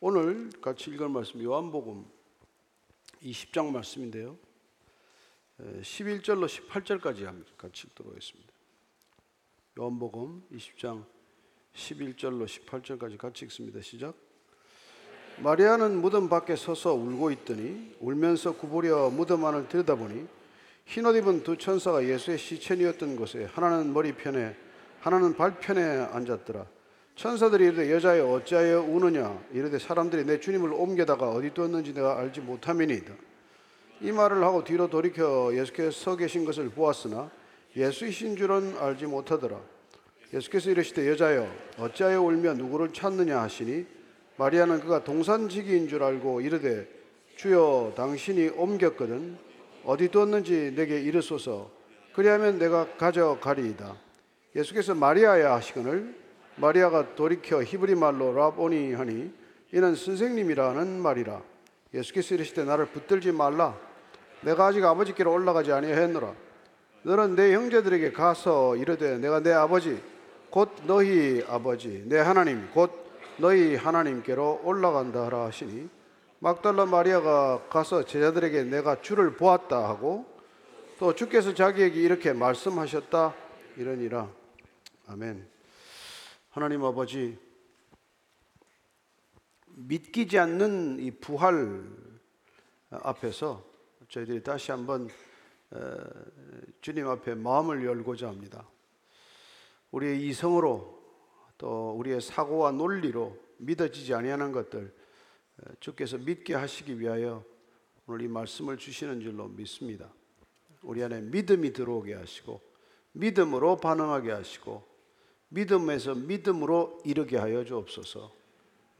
오늘 같이 읽을 말씀 요한복음 20장 말씀인데요, 11절로 18절까지 같이 읽도록 하겠습니다. 요한복음 20장 11절로 18절까지 같이 읽습니다. 시작. 마리아는 무덤 밖에 서서 울고 있더니 울면서 구부려 무덤 안을 들여다보니 흰옷 입은 두 천사가 예수의 시체니었던 곳에 하나는 머리편에 하나는 발편에 앉았더라. 천사들이 이르되 여자여 어찌하여 우느냐 이르되 사람들이 내 주님을 옮겨다가 어디 두었는지 내가 알지 못함이니이다. 이 말을 하고 뒤로 돌이켜 예수께서 서 계신 것을 보았으나 예수이신 줄은 알지 못하더라. 예수께서 이르시되 여자여 어찌하여 울며 누구를 찾느냐 하시니 마리아는 그가 동산지기인 줄 알고 이르되 주여 당신이 옮겼거든 어디 두었는지 내게 이르소서 그리하면 내가 가져가리이다. 예수께서 마리아야 하시거늘 마리아가 돌이켜 히브리 말로 라보니 하니 이는 선생님이라는 말이라. 예수께서 이르시되 나를 붙들지 말라. 내가 아직 아버지께로 올라가지 아니하였노라. 너는 내 형제들에게 가서 이르되 내가 내 아버지 곧 너희 아버지 내 하나님 곧 너희 하나님께로 올라간다 하라 하시니 막달라 마리아가 가서 제자들에게 내가 주를 보았다 하고 또 주께서 자기에게 이렇게 말씀하셨다 이러니라. 아멘. 하나님 아버지, 믿기지 않는 이 부활 앞에서 저희들이 다시 한번 주님 앞에 마음을 열고자 합니다. 우리의 이성으로 또 우리의 사고와 논리로 믿어지지 아니하는 것들 주께서 믿게 하시기 위하여 오늘 이 말씀을 주시는 줄로 믿습니다. 우리 안에 믿음이 들어오게 하시고 믿음으로 반응하게 하시고 믿음에서 믿음으로 이르게 하여 주옵소서.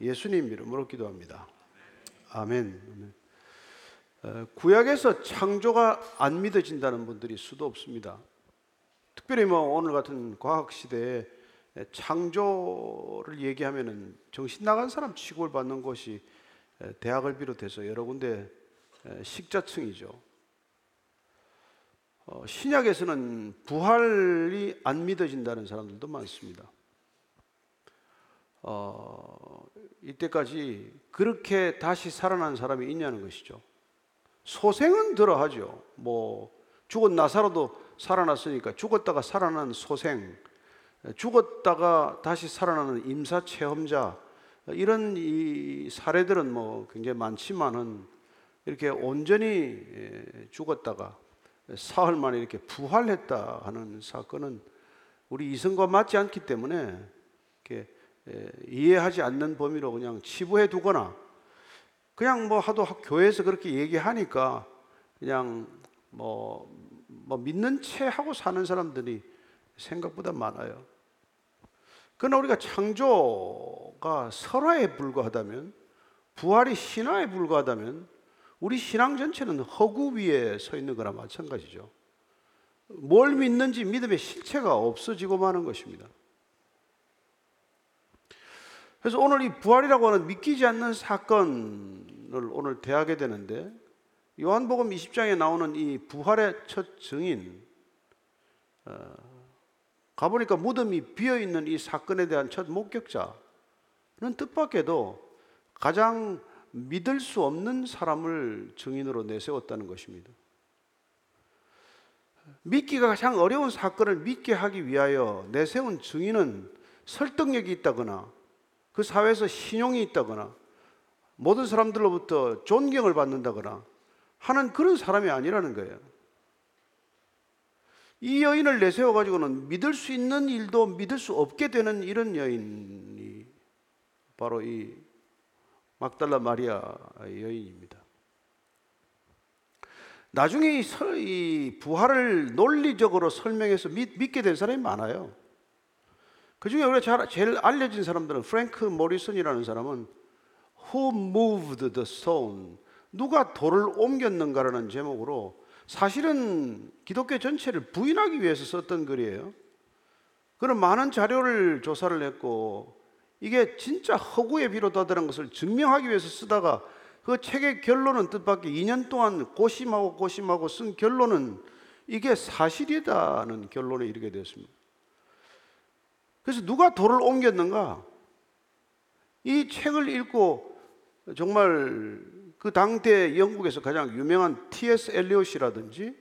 예수님 이름으로 기도합니다. 아멘. 구약에서 창조가 안 믿어진다는 분들이 수도 없습니다. 특별히 오늘 같은 과학 시대에 창조를 얘기하면은 정신 나간 사람 취급을 받는 것이 대학을 비롯해서 여러 군데 식자층이죠. 신약에서는 부활이 안 믿어진다는 사람들도 많습니다. 이때까지 그렇게 다시 살아난 사람이 있냐는 것이죠. 소생은 들어하죠. 죽은 나사로도 살아났으니까 죽었다가 살아난 소생, 죽었다가 다시 살아나는 임사체험자, 이런 이 사례들은 굉장히 많지만은 이렇게 온전히 죽었다가 사흘 만에 이렇게 부활했다 하는 사건은 우리 이성과 맞지 않기 때문에 이렇게 이해하지 않는 범위로 그냥 치부해 두거나 그냥 하도 교회에서 그렇게 얘기하니까 그냥 믿는 채 하고 사는 사람들이 생각보다 많아요. 그러나 우리가 창조가 설화에 불과하다면 부활이 신화에 불과하다면 우리 신앙 전체는 허구 위에 서 있는 거나 마찬가지죠. 뭘 믿는지 믿음의 실체가 없어지고 마는 것입니다. 그래서 오늘 이 부활이라고 하는 믿기지 않는 사건을 오늘 대하게 되는데 요한복음 20장에 나오는 이 부활의 첫 증인, 가보니까 무덤이 비어있는 이 사건에 대한 첫 목격자는 뜻밖에도 가장 믿을 수 없는 사람을 증인으로 내세웠다는 것입니다. 믿기가 가장 어려운 사건을 믿게 하기 위하여 내세운 증인은 설득력이 있다거나 그 사회에서 신용이 있다거나 모든 사람들로부터 존경을 받는다거나 하는 그런 사람이 아니라는 거예요. 이 여인을 내세워가지고는 믿을 수 있는 일도 믿을 수 없게 되는 이런 여인이 바로 이 막달라 마리아 여인입니다. 나중에 이 부활을 논리적으로 설명해서 믿게 된 사람이 많아요. 그 중에 우리가 제일 알려진 사람들은 프랭크 모리슨이라는 사람은 Who Moved the Stone? 누가 돌을 옮겼는가라는 제목으로 사실은 기독교 전체를 부인하기 위해서 썼던 글이에요. 그런 많은 자료를 조사를 했고 이게 진짜 허구에 비롯하다는 것을 증명하기 위해서 쓰다가 그 책의 결론은 뜻밖의 2년 동안 고심하고 쓴 결론은 이게 사실이다는 결론에 이르게 되었습니다. 그래서 누가 돌을 옮겼는가? 이 책을 읽고 정말 그 당대 영국에서 가장 유명한 T.S. 엘리엇이라든지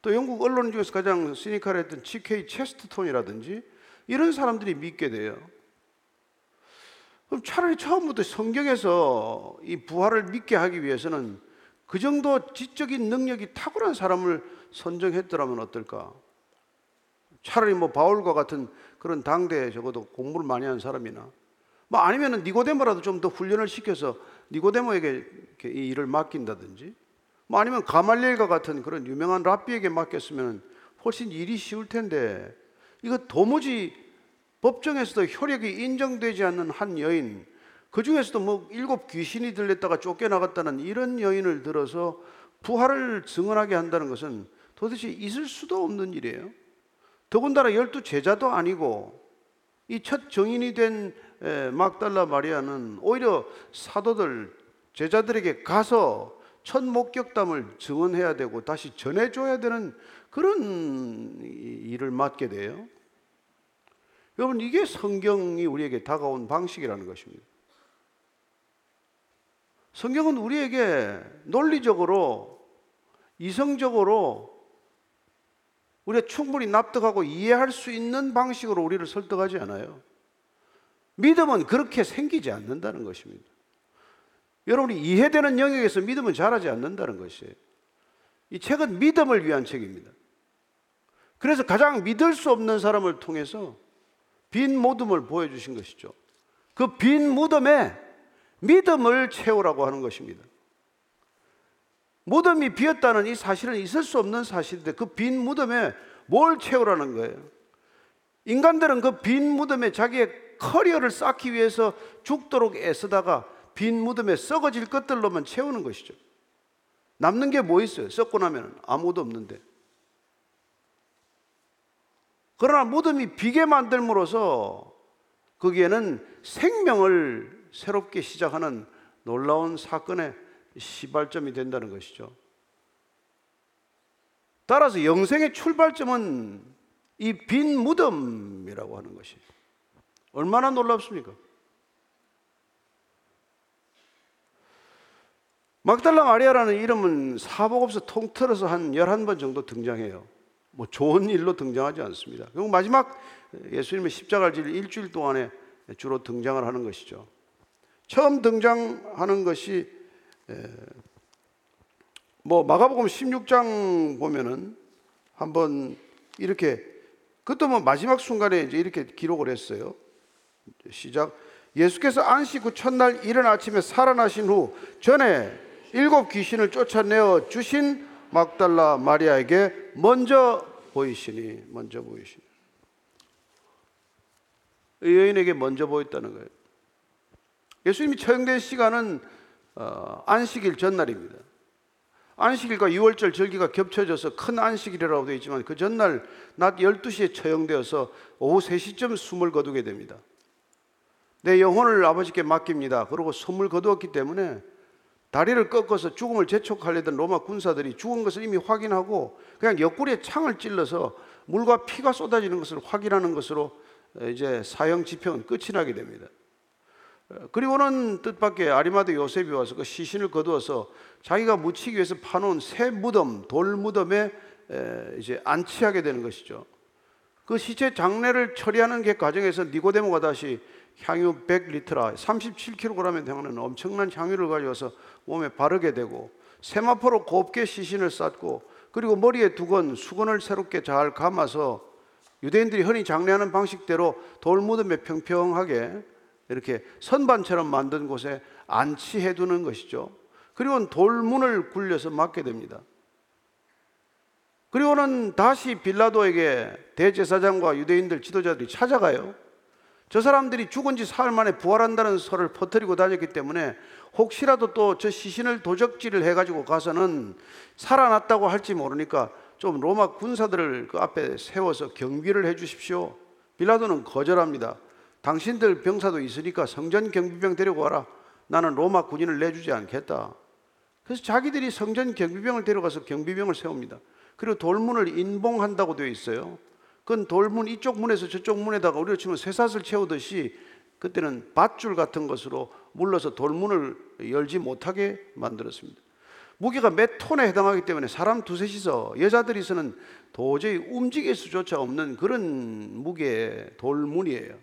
또 영국 언론 중에서 가장 시니컬했던 G.K. 체스터톤이라든지 이런 사람들이 믿게 돼요. 그럼 차라리 처음부터 성경에서 이 부활을 믿게 하기 위해서는 그 정도 지적인 능력이 탁월한 사람을 선정했더라면 어떨까? 차라리 뭐 바울과 같은 그런 당대에 적어도 공부를 많이 한 사람이나 뭐 아니면은 니고데모라도 좀 더 훈련을 시켜서 니고데모에게 이 일을 맡긴다든지 뭐 아니면 가말리엘과 같은 그런 유명한 랍비에게 맡겼으면 훨씬 일이 쉬울 텐데, 이거 도무지 법정에서도 혈액이 인정되지 않는 한 여인, 그 중에서도 뭐 7 귀신이 들렸다가 쫓겨나갔다는 이런 여인을 들어서 부활을 증언하게 한다는 것은 도대체 있을 수도 없는 일이에요. 더군다나 12제자도 아니고 이 첫 정인이 된 막달라 마리아는 오히려 사도들, 제자들에게 가서 첫 목격담을 증언해야 되고 다시 전해줘야 되는 그런 일을 맡게 돼요. 여러분, 이게 성경이 우리에게 다가온 방식이라는 것입니다. 성경은 우리에게 논리적으로, 이성적으로 우리가 충분히 납득하고 이해할 수 있는 방식으로 우리를 설득하지 않아요. 믿음은 그렇게 생기지 않는다는 것입니다. 여러분이 이해되는 영역에서 믿음은 자라지 않는다는 것이에요. 이 책은 믿음을 위한 책입니다. 그래서 가장 믿을 수 없는 사람을 통해서 빈 무덤을 보여주신 것이죠. 그 빈 무덤에 믿음을 채우라고 하는 것입니다. 무덤이 비었다는 이 사실은 있을 수 없는 사실인데 그 빈 무덤에 뭘 채우라는 거예요? 인간들은 그 빈 무덤에 자기의 커리어를 쌓기 위해서 죽도록 애쓰다가 빈 무덤에 썩어질 것들로만 채우는 것이죠. 남는 게 뭐 있어요? 썩고 나면 아무것도 없는데. 그러나 무덤이 비게 만들므로써 거기에는 생명을 새롭게 시작하는 놀라운 사건의 시발점이 된다는 것이죠. 따라서 영생의 출발점은 이 빈 무덤이라고 하는 것이 얼마나 놀랍습니까? 막달라 마리아라는 이름은 사복음서 통틀어서 한 11번 정도 등장해요. 뭐 좋은 일로 등장하지 않습니다. 그리고 마지막 예수님의 십자가를 지을 일주일 동안에 주로 등장을 하는 것이죠. 처음 등장하는 것이 뭐 마가복음 16장 보면은 한번 이렇게, 그것도 뭐 마지막 순간에 이제 이렇게 기록을 했어요. 시작. 예수께서 안식 후 첫날 이른 아침에 살아나신 후 전에 7 귀신을 쫓아내어 주신 막달라 마리아에게 먼저 보이시니 이 여인에게 먼저 보였다는 거예요. 예수님이 처형된 시간은 안식일 전날입니다. 안식일과 유월절 절기가 겹쳐져서 큰 안식일이라고 되어 있지만 그 전날 낮 12시에 처형되어서 오후 3시쯤 숨을 거두게 됩니다. 내 영혼을 아버지께 맡깁니다. 그러고 숨을 거두었기 때문에 다리를 꺾어서 죽음을 재촉하려던 로마 군사들이 죽은 것을 이미 확인하고 그냥 옆구리에 창을 찔러서 물과 피가 쏟아지는 것을 확인하는 것으로 이제 사형 집행은 끝이 나게 됩니다. 그리고는 뜻밖의 아리마대 요셉이 와서 그 시신을 거두어서 자기가 묻히기 위해서 파놓은 새 무덤, 돌 무덤에 이제 안치하게 되는 것이죠. 그 시체 장례를 처리하는 게 과정에서 니고데모가 다시 향유 100리트라 37kg에 대하는 엄청난 향유를 가져와서 몸에 바르게 되고 세마포로 곱게 시신을 쌌고 그리고 머리에 두건 수건을 새롭게 잘 감아서 유대인들이 흔히 장례하는 방식대로 돌 무덤에 평평하게 이렇게 선반처럼 만든 곳에 안치해 두는 것이죠. 그리고는 돌문을 굴려서 막게 됩니다. 그리고는 다시 빌라도에게 대제사장과 유대인들 지도자들이 찾아가요. 저 사람들이 죽은 지 사흘 만에 부활한다는 설을 퍼뜨리고 다녔기 때문에 혹시라도 또 저 시신을 도적질을 해가지고 가서는 살아났다고 할지 모르니까 좀 로마 군사들을 그 앞에 세워서 경비를 해 주십시오. 빌라도는 거절합니다. 당신들 병사도 있으니까 성전 경비병 데려가라. 나는 로마 군인을 내주지 않겠다. 그래서 자기들이 성전 경비병을 데려가서 경비병을 세웁니다. 그리고 돌문을 인봉한다고 되어 있어요. 그건 돌문 이쪽 문에서 저쪽 문에다가 우리로 치면 쇠사슬 채우듯이 그때는 밧줄 같은 것으로 물러서 돌문을 열지 못하게 만들었습니다. 무게가 몇 톤에 해당하기 때문에 사람 두셋이서, 여자들이서는 도저히 움직일 수조차 없는 그런 무게의 돌문이에요.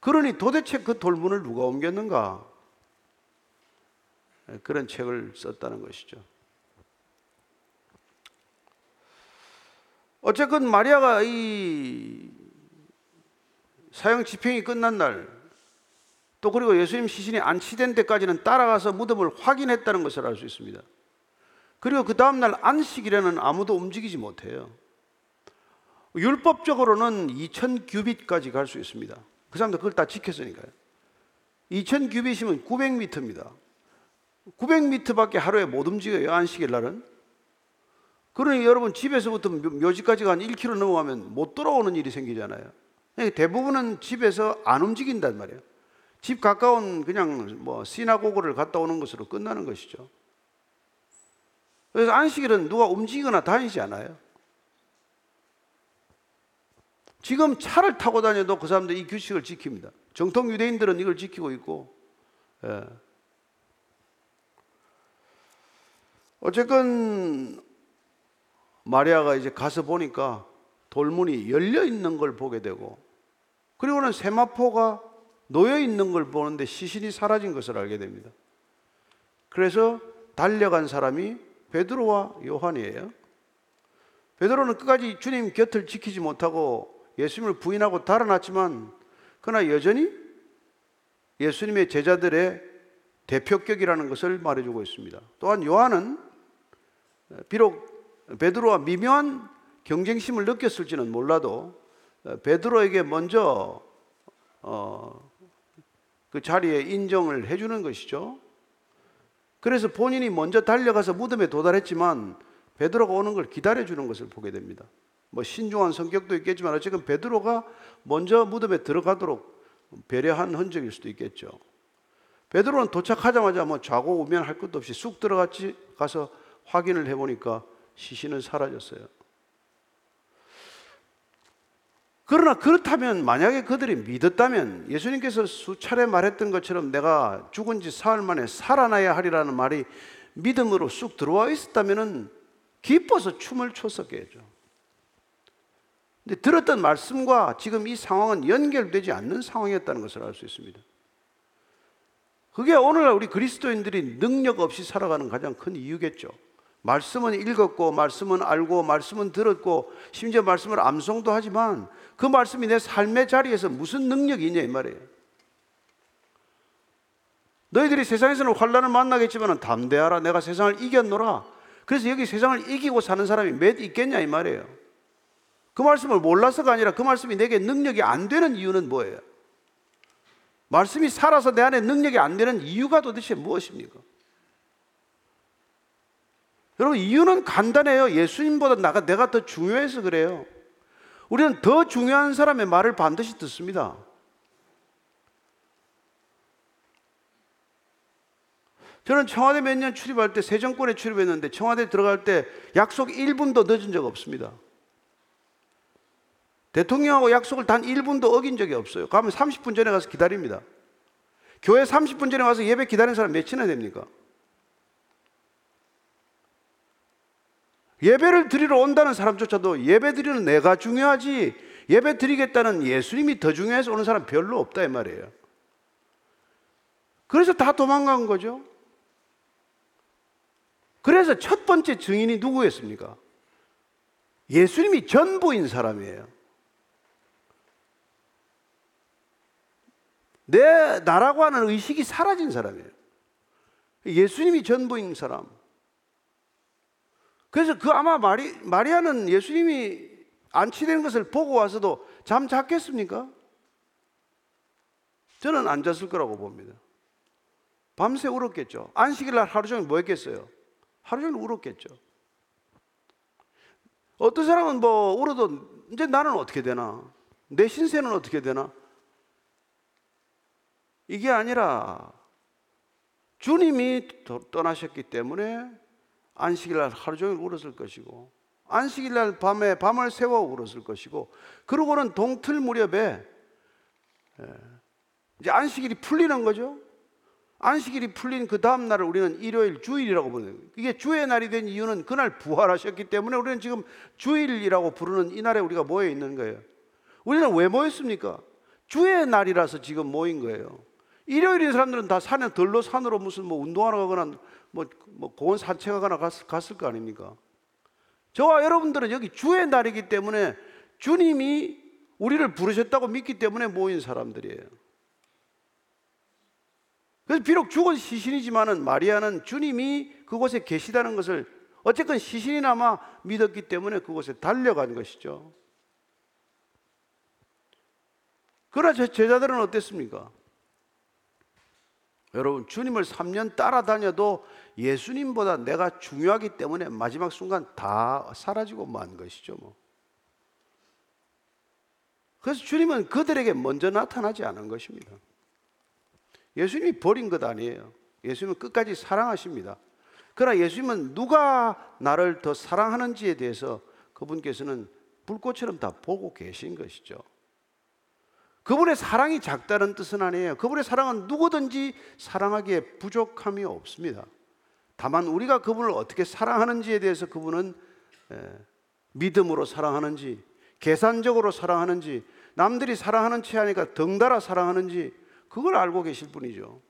그러니 도대체 그 돌문을 누가 옮겼는가? 그런 책을 썼다는 것이죠. 어쨌건 마리아가 이 사형 집행이 끝난 날, 또 그리고 예수님 시신이 안치된 데까지는 따라가서 무덤을 확인했다는 것을 알 수 있습니다. 그리고 그 다음날 안식일에는 아무도 움직이지 못해요. 율법적으로는 2000규빗까지 갈 수 있습니다. 그 사람들 그걸 다 지켰으니까요. 2000규빗이면 900m입니다 900m밖에 하루에 못 움직여요, 안식일 날은. 그러니 여러분, 집에서부터 묘지까지가 한 1km 넘어가면 못 돌아오는 일이 생기잖아요. 대부분은 집에서 안 움직인단 말이에요. 집 가까운 그냥 뭐 시나고그를 갔다 오는 것으로 끝나는 것이죠. 그래서 안식일은 누가 움직이거나 다니지 않아요. 지금 차를 타고 다녀도 그 사람들이 이 규칙을 지킵니다. 정통 유대인들은 이걸 지키고 있고. 예. 어쨌건 마리아가 이제 가서 보니까 돌문이 열려 있는 걸 보게 되고, 그리고는 세마포가 놓여 있는 걸 보는데 시신이 사라진 것을 알게 됩니다. 그래서 달려간 사람이 베드로와 요한이에요. 베드로는 끝까지 주님 곁을 지키지 못하고 예수님을 부인하고 달아났지만, 그러나 여전히 예수님의 제자들의 대표격이라는 것을 말해주고 있습니다. 또한 요한은 비록 베드로와 미묘한 경쟁심을 느꼈을지는 몰라도 베드로에게 먼저 그 자리에 인정을 해주는 것이죠. 그래서 본인이 먼저 달려가서 무덤에 도달했지만 베드로가 오는 걸 기다려주는 것을 보게 됩니다. 뭐 신중한 성격도 있겠지만 어쨌든 베드로가 먼저 무덤에 들어가도록 배려한 흔적일 수도 있겠죠. 베드로는 도착하자마자 뭐 좌고우면 할 것도 없이 쑥 들어갔지, 가서 확인을 해보니까 시신은 사라졌어요. 그러나 그렇다면, 만약에 그들이 믿었다면 예수님께서 수차례 말했던 것처럼 내가 죽은 지 사흘 만에 살아나야 하리라는 말이 믿음으로 쑥 들어와 있었다면 기뻐서 춤을 췄었겠죠. 근데 들었던 말씀과 지금 이 상황은 연결되지 않는 상황이었다는 것을 알 수 있습니다. 그게 오늘날 우리 그리스도인들이 능력 없이 살아가는 가장 큰 이유겠죠. 말씀은 읽었고, 말씀은 알고, 말씀은 들었고, 심지어 말씀을 암송도 하지만 그 말씀이 내 삶의 자리에서 무슨 능력이 있냐 이 말이에요. 너희들이 세상에서는 환난을 만나겠지만 담대하라, 내가 세상을 이겼노라. 그래서 여기 세상을 이기고 사는 사람이 몇 있겠냐 이 말이에요. 그 말씀을 몰라서가 아니라 그 말씀이 내게 능력이 안 되는 이유는 뭐예요? 말씀이 살아서 내 안에 능력이 안 되는 이유가 도대체 무엇입니까? 여러분, 이유는 간단해요. 예수님보다 내가 더 중요해서 그래요. 우리는 더 중요한 사람의 말을 반드시 듣습니다. 저는 청와대 몇 년 출입할 때, 새 정권에 출입했는데 청와대 들어갈 때 약속 1분도 늦은 적 없습니다. 대통령하고 약속을 단 1분도 어긴 적이 없어요. 가면 30분 전에 가서 기다립니다. 교회 30분 전에 와서 예배 기다리는 사람 몇이나 됩니까? 예배를 드리러 온다는 사람조차도 예배 드리는 내가 중요하지 예배 드리겠다는 예수님이 더 중요해서 오는 사람 별로 없다 이 말이에요. 그래서 다 도망간 거죠. 그래서 첫 번째 증인이 누구였습니까? 예수님이 전부인 사람이에요. 내 나라고 하는 의식이 사라진 사람이에요. 예수님이 전부인 사람. 그래서 그 아마 마리아는 예수님이 안치된 것을 보고 와서도 잠 잤겠습니까? 저는 안 잤을 거라고 봅니다. 밤새 울었겠죠. 안식일 날 하루 종일 뭐 했겠어요? 하루 종일 울었겠죠. 어떤 사람은 뭐 울어도 이제 나는 어떻게 되나? 내 신세는 어떻게 되나? 이게 아니라 주님이 떠나셨기 때문에 안식일날 하루 종일 울었을 것이고, 안식일날 밤에 밤을 새워 울었을 것이고, 그러고는 동틀 무렵에 이제 안식일이 풀리는 거죠. 안식일이 풀린 그 다음 날을 우리는 일요일 주일이라고 부르는 거예요. 이게 주의 날이 된 이유는 그날 부활하셨기 때문에 우리는 지금 주일이라고 부르는 이 날에 우리가 모여 있는 거예요. 우리는 왜 모였습니까? 주의 날이라서 지금 모인 거예요. 일요일인 사람들은 다 산에 들러 산으로 무슨 뭐 운동하러 가거나 뭐 공원 산책하거나 갔을 거 아닙니까? 저와 여러분들은 여기 주의 날이기 때문에 주님이 우리를 부르셨다고 믿기 때문에 모인 사람들이에요. 그래서 비록 죽은 시신이지만은 마리아는 주님이 그곳에 계시다는 것을 어쨌건 시신이나마 믿었기 때문에 그곳에 달려간 것이죠. 그러나 제자들은 어땠습니까? 여러분, 주님을 3년 따라다녀도 예수님보다 내가 중요하기 때문에 마지막 순간 다 사라지고 만 것이죠. 그래서 주님은 그들에게 먼저 나타나지 않은 것입니다. 예수님이 버린 것 아니에요. 예수님은 끝까지 사랑하십니다. 그러나 예수님은 누가 나를 더 사랑하는지에 대해서 그분께서는 불꽃처럼 다 보고 계신 것이죠. 그분의 사랑이 작다는 뜻은 아니에요. 그분의 사랑은 누구든지 사랑하기에 부족함이 없습니다. 다만 우리가 그분을 어떻게 사랑하는지에 대해서 그분은 믿음으로 사랑하는지, 계산적으로 사랑하는지, 남들이 사랑하는 채 하니까 덩달아 사랑하는지 그걸 알고 계실 분이죠.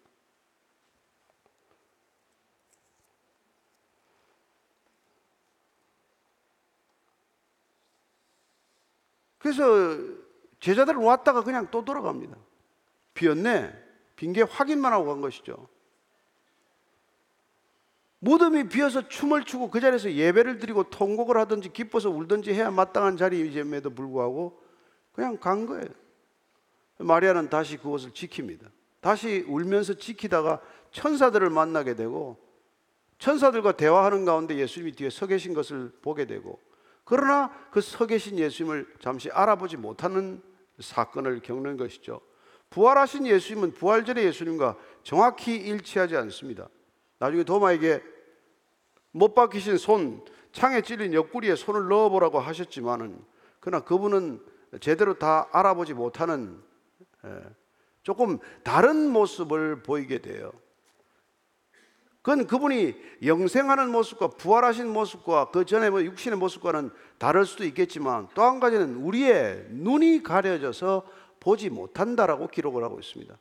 그래서 제자들은 왔다가 그냥 또 돌아갑니다. 비었네. 빈 게 확인만 하고 간 것이죠. 무덤이 비어서 춤을 추고 그 자리에서 예배를 드리고 통곡을 하든지 기뻐서 울든지 해야 마땅한 자리임에도 불구하고 그냥 간 거예요. 마리아는 다시 그것을 지킵니다. 다시 울면서 지키다가 천사들을 만나게 되고 천사들과 대화하는 가운데 예수님이 뒤에 서 계신 것을 보게 되고, 그러나 그 서 계신 예수님을 잠시 알아보지 못하는 사건을 겪는 것이죠. 부활하신 예수님은 부활절의 예수님과 정확히 일치하지 않습니다. 나중에 도마에게 못 박히신 손, 창에 찔린 옆구리에 손을 넣어보라고 하셨지만은, 그러나 그분은 제대로 다 알아보지 못하는 조금 다른 모습을 보이게 돼요. 그건 그분이 영생하는 모습과 부활하신 모습과 그 전에 육신의 모습과는 다를 수도 있겠지만, 또 한 가지는 우리의 눈이 가려져서 보지 못한다라고 기록을 하고 있습니다.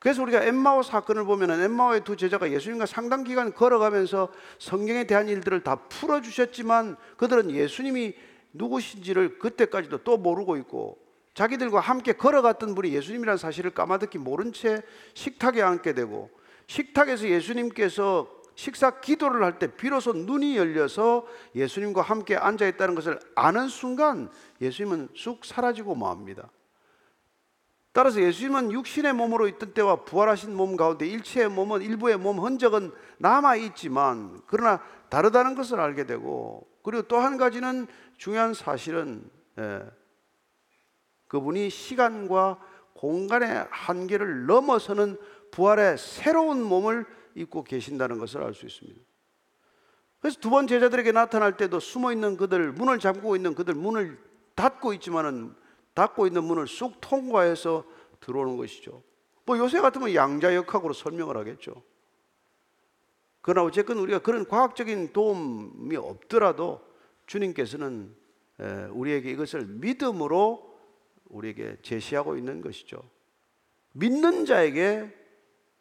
그래서 우리가 엠마오 사건을 보면은 엠마오의 두 제자가 예수님과 상당 기간 걸어가면서 성경에 대한 일들을 다 풀어주셨지만 그들은 예수님이 누구신지를 그때까지도 또 모르고 있고, 자기들과 함께 걸어갔던 분이 예수님이라는 사실을 까마득히 모른 채 식탁에 앉게 되고, 식탁에서 예수님께서 식사 기도를 할 때 비로소 눈이 열려서 예수님과 함께 앉아있다는 것을 아는 순간 예수님은 쑥 사라지고 맙니다. 따라서 예수님은 육신의 몸으로 있던 때와 부활하신 몸 가운데 일체의 몸은, 일부의 몸 흔적은 남아있지만 그러나 다르다는 것을 알게 되고, 그리고 또 한 가지는 중요한 사실은 그분이 시간과 공간의 한계를 넘어서는 부활의 새로운 몸을 입고 계신다는 것을 알 수 있습니다. 그래서 두 번 제자들에게 나타날 때도 숨어있는 그들, 문을 잠그고 있는 그들, 문을 닫고 있지만은 닫고 있는 문을 쑥 통과해서 들어오는 것이죠. 뭐 요새 같으면 양자역학으로 설명을 하겠죠. 그러나 어쨌든 우리가 그런 과학적인 도움이 없더라도 주님께서는 우리에게 이것을 믿음으로 우리에게 제시하고 있는 것이죠. 믿는 자에게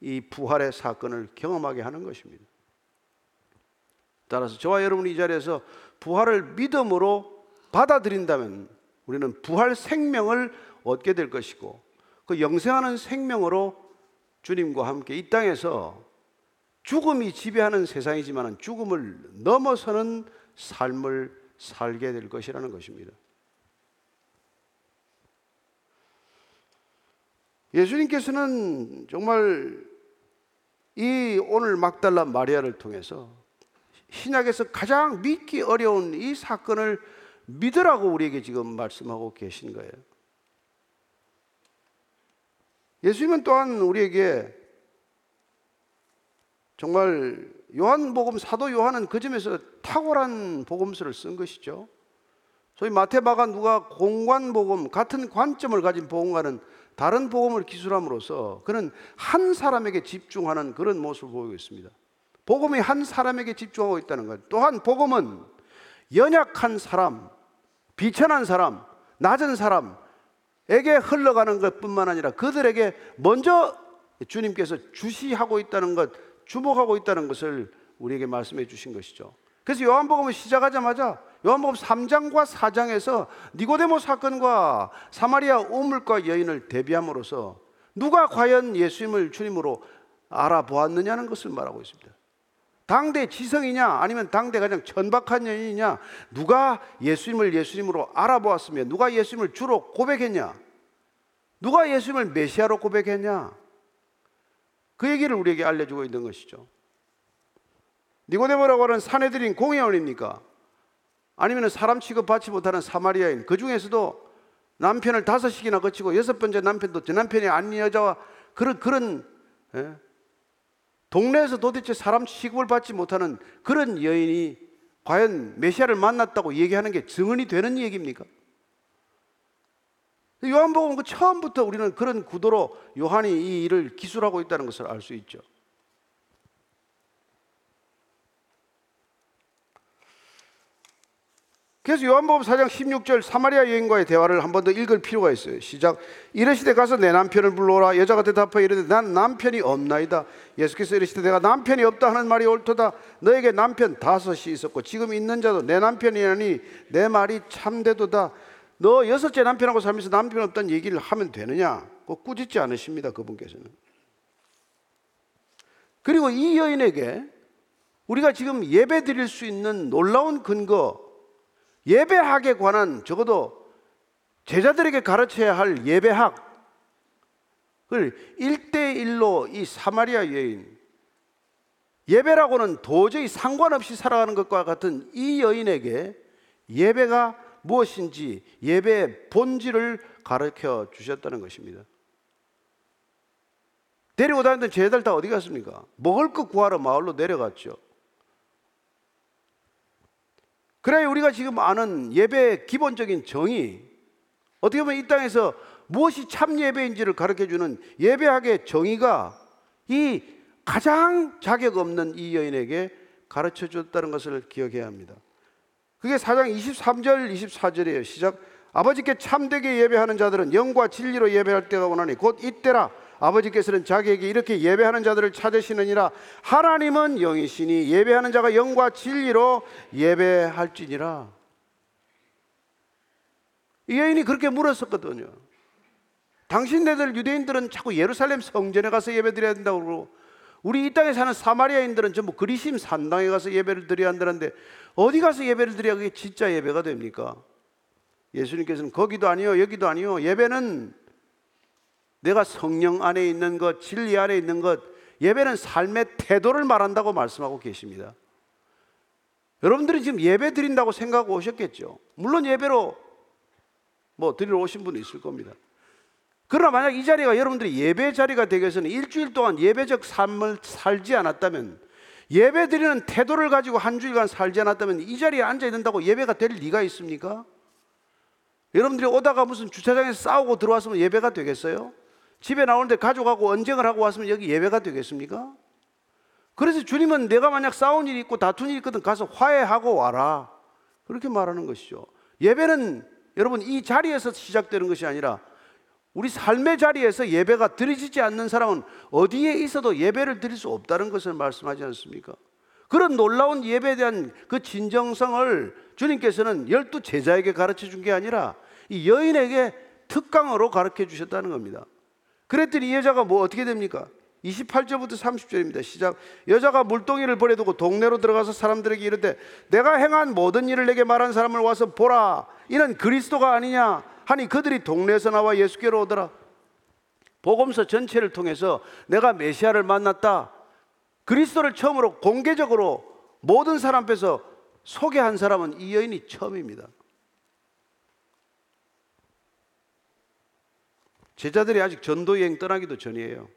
이 부활의 사건을 경험하게 하는 것입니다. 따라서 저와 여러분이 이 자리에서 부활을 믿음으로 받아들인다면 우리는 부활 생명을 얻게 될 것이고, 그 영생하는 생명으로 주님과 함께 이 땅에서 죽음이 지배하는 세상이지만 죽음을 넘어서는 삶을 살게 될 것이라는 것입니다. 예수님께서는 정말 이 오늘 막달라 마리아를 통해서 신약에서 가장 믿기 어려운 이 사건을 믿으라고 우리에게 지금 말씀하고 계신 거예요. 예수님은 또한 우리에게 정말 요한복음, 사도 요한은 그 점에서 탁월한 복음서를 쓴 것이죠. 소위 마태, 마가, 누가 공관복음, 같은 관점을 가진 복음과는 다른 복음을 기술함으로써 그는 한 사람에게 집중하는 그런 모습을 보이고 있습니다. 복음이 한 사람에게 집중하고 있다는 것. 또한 복음은 연약한 사람, 비천한 사람, 낮은 사람에게 흘러가는 것뿐만 아니라 그들에게 먼저 주님께서 주시하고 있다는 것, 주목하고 있다는 것을 우리에게 말씀해 주신 것이죠. 그래서 요한복음을 시작하자마자 요한복음 3장과 4장에서 니고데모 사건과 사마리아 우물과 여인을 대비함으로써 누가 과연 예수님을 주님으로 알아보았느냐는 것을 말하고 있습니다. 당대 지성이냐 아니면 당대 가장 천박한 여인이냐, 누가 예수님을 예수님으로 알아보았으며 누가 예수님을 주로 고백했냐, 누가 예수님을 메시아로 고백했냐, 그 얘기를 우리에게 알려주고 있는 것이죠. 니고데모라고 하는 산헤드린 공회원입니까? 아니면 사람 취급받지 못하는 사마리아인, 그 중에서도 남편을 5이나 거치고 6번째 남편도 제 남편이 아닌 여자와 그런 동네에서 도대체 사람 취급을 받지 못하는 그런 여인이 과연 메시아를 만났다고 얘기하는 게 증언이 되는 얘기입니까? 요한복음 그 처음부터 우리는 그런 구도로 요한이 이 일을 기술하고 있다는 것을 알 수 있죠. 그래서 요한복음 4장 16절 사마리아 여인과의 대화를 한 번 더 읽을 필요가 있어요. 시작. 이르시되 가서 내 남편을 불러오라. 여자가 대답하여 이르되 난 남편이 없나이다. 예수께서 이르시되 내가 남편이 없다 하는 말이 옳도다. 너에게 남편 5이 있었고 지금 있는 자도 내 남편이라니 내 말이 참되도다. 너 6째 남편하고 살면서 남편 없다는 얘기를 하면 되느냐. 그거 꾸짖지 않으십니다, 그분께서는. 그리고 이 여인에게 우리가 지금 예배 드릴 수 있는 놀라운 근거, 예배학에 관한, 적어도 제자들에게 가르쳐야 할 예배학을 1:1로 이 사마리아 여인, 예배라고는 도저히 상관없이 살아가는 것과 같은 이 여인에게 예배가 무엇인지, 예배의 본질을 가르쳐 주셨다는 것입니다. 데리고 다니던 제자들 다 어디 갔습니까? 먹을 것 구하러 마을로 내려갔죠. 그래야 우리가 지금 아는 예배의 기본적인 정의, 어떻게 보면 이 땅에서 무엇이 참 예배인지를 가르쳐주는 예배학의 정의가 이 가장 자격 없는 이 여인에게 가르쳐줬다는 것을 기억해야 합니다. 그게 4장 23절 24절이에요. 시작. 아버지께 참되게 예배하는 자들은 영과 진리로 예배할 때가 오나니 곧 이때라. 아버지께서는 자기에게 이렇게 예배하는 자들을 찾으시느니라. 하나님은 영이시니 예배하는 자가 영과 진리로 예배할지니라. 이 여인이 그렇게 물었었거든요. 당신네들 유대인들은 자꾸 예루살렘 성전에 가서 예배 드려야 된다고 그러고, 우리 이 땅에 사는 사마리아인들은 전부 그리심 산당에 가서 예배를 드려야 한다는데 어디 가서 예배를 드려야 그게 진짜 예배가 됩니까? 예수님께서는 거기도 아니요 여기도 아니요, 예배는 내가 성령 안에 있는 것, 진리 안에 있는 것, 예배는 삶의 태도를 말한다고 말씀하고 계십니다. 여러분들이 지금 예배 드린다고 생각하고 오셨겠죠. 물론 예배로 드리러 오신 분이 있을 겁니다. 그러나 만약 이 자리가 여러분들이 예배 자리가 되기 위해서는 일주일 동안 예배적 삶을 살지 않았다면, 예배 드리는 태도를 가지고 한 주일간 살지 않았다면 이 자리에 앉아 있는다고 예배가 될 리가 있습니까? 여러분들이 오다가 무슨 주차장에서 싸우고 들어왔으면 예배가 되겠어요? 집에 나오는데 가져가고 언쟁을 하고 왔으면 여기 예배가 되겠습니까? 그래서 주님은 내가 만약 싸운 일이 있고 다툰 일이 있거든 가서 화해하고 와라, 그렇게 말하는 것이죠. 예배는 여러분 이 자리에서 시작되는 것이 아니라 우리 삶의 자리에서 예배가 드려지지 않는 사람은 어디에 있어도 예배를 드릴 수 없다는 것을 말씀하지 않습니까? 그런 놀라운 예배에 대한 그 진정성을 주님께서는 12 제자에게 가르쳐 준 게 아니라 이 여인에게 특강으로 가르쳐 주셨다는 겁니다. 그랬더니 이 여자가 어떻게 됩니까? 28절부터 30절입니다. 시작. 여자가 물동이를 버려두고 동네로 들어가서 사람들에게 이르되 내가 행한 모든 일을 내게 말한 사람을 와서 보라, 이는 그리스도가 아니냐 하니 그들이 동네에서 나와 예수께로 오더라. 복음서 전체를 통해서 내가 메시아를 만났다, 그리스도를 처음으로 공개적으로 모든 사람 앞에서 소개한 사람은 이 여인이 처음입니다. 제자들이 아직 전도 여행 떠나기도 전이에요.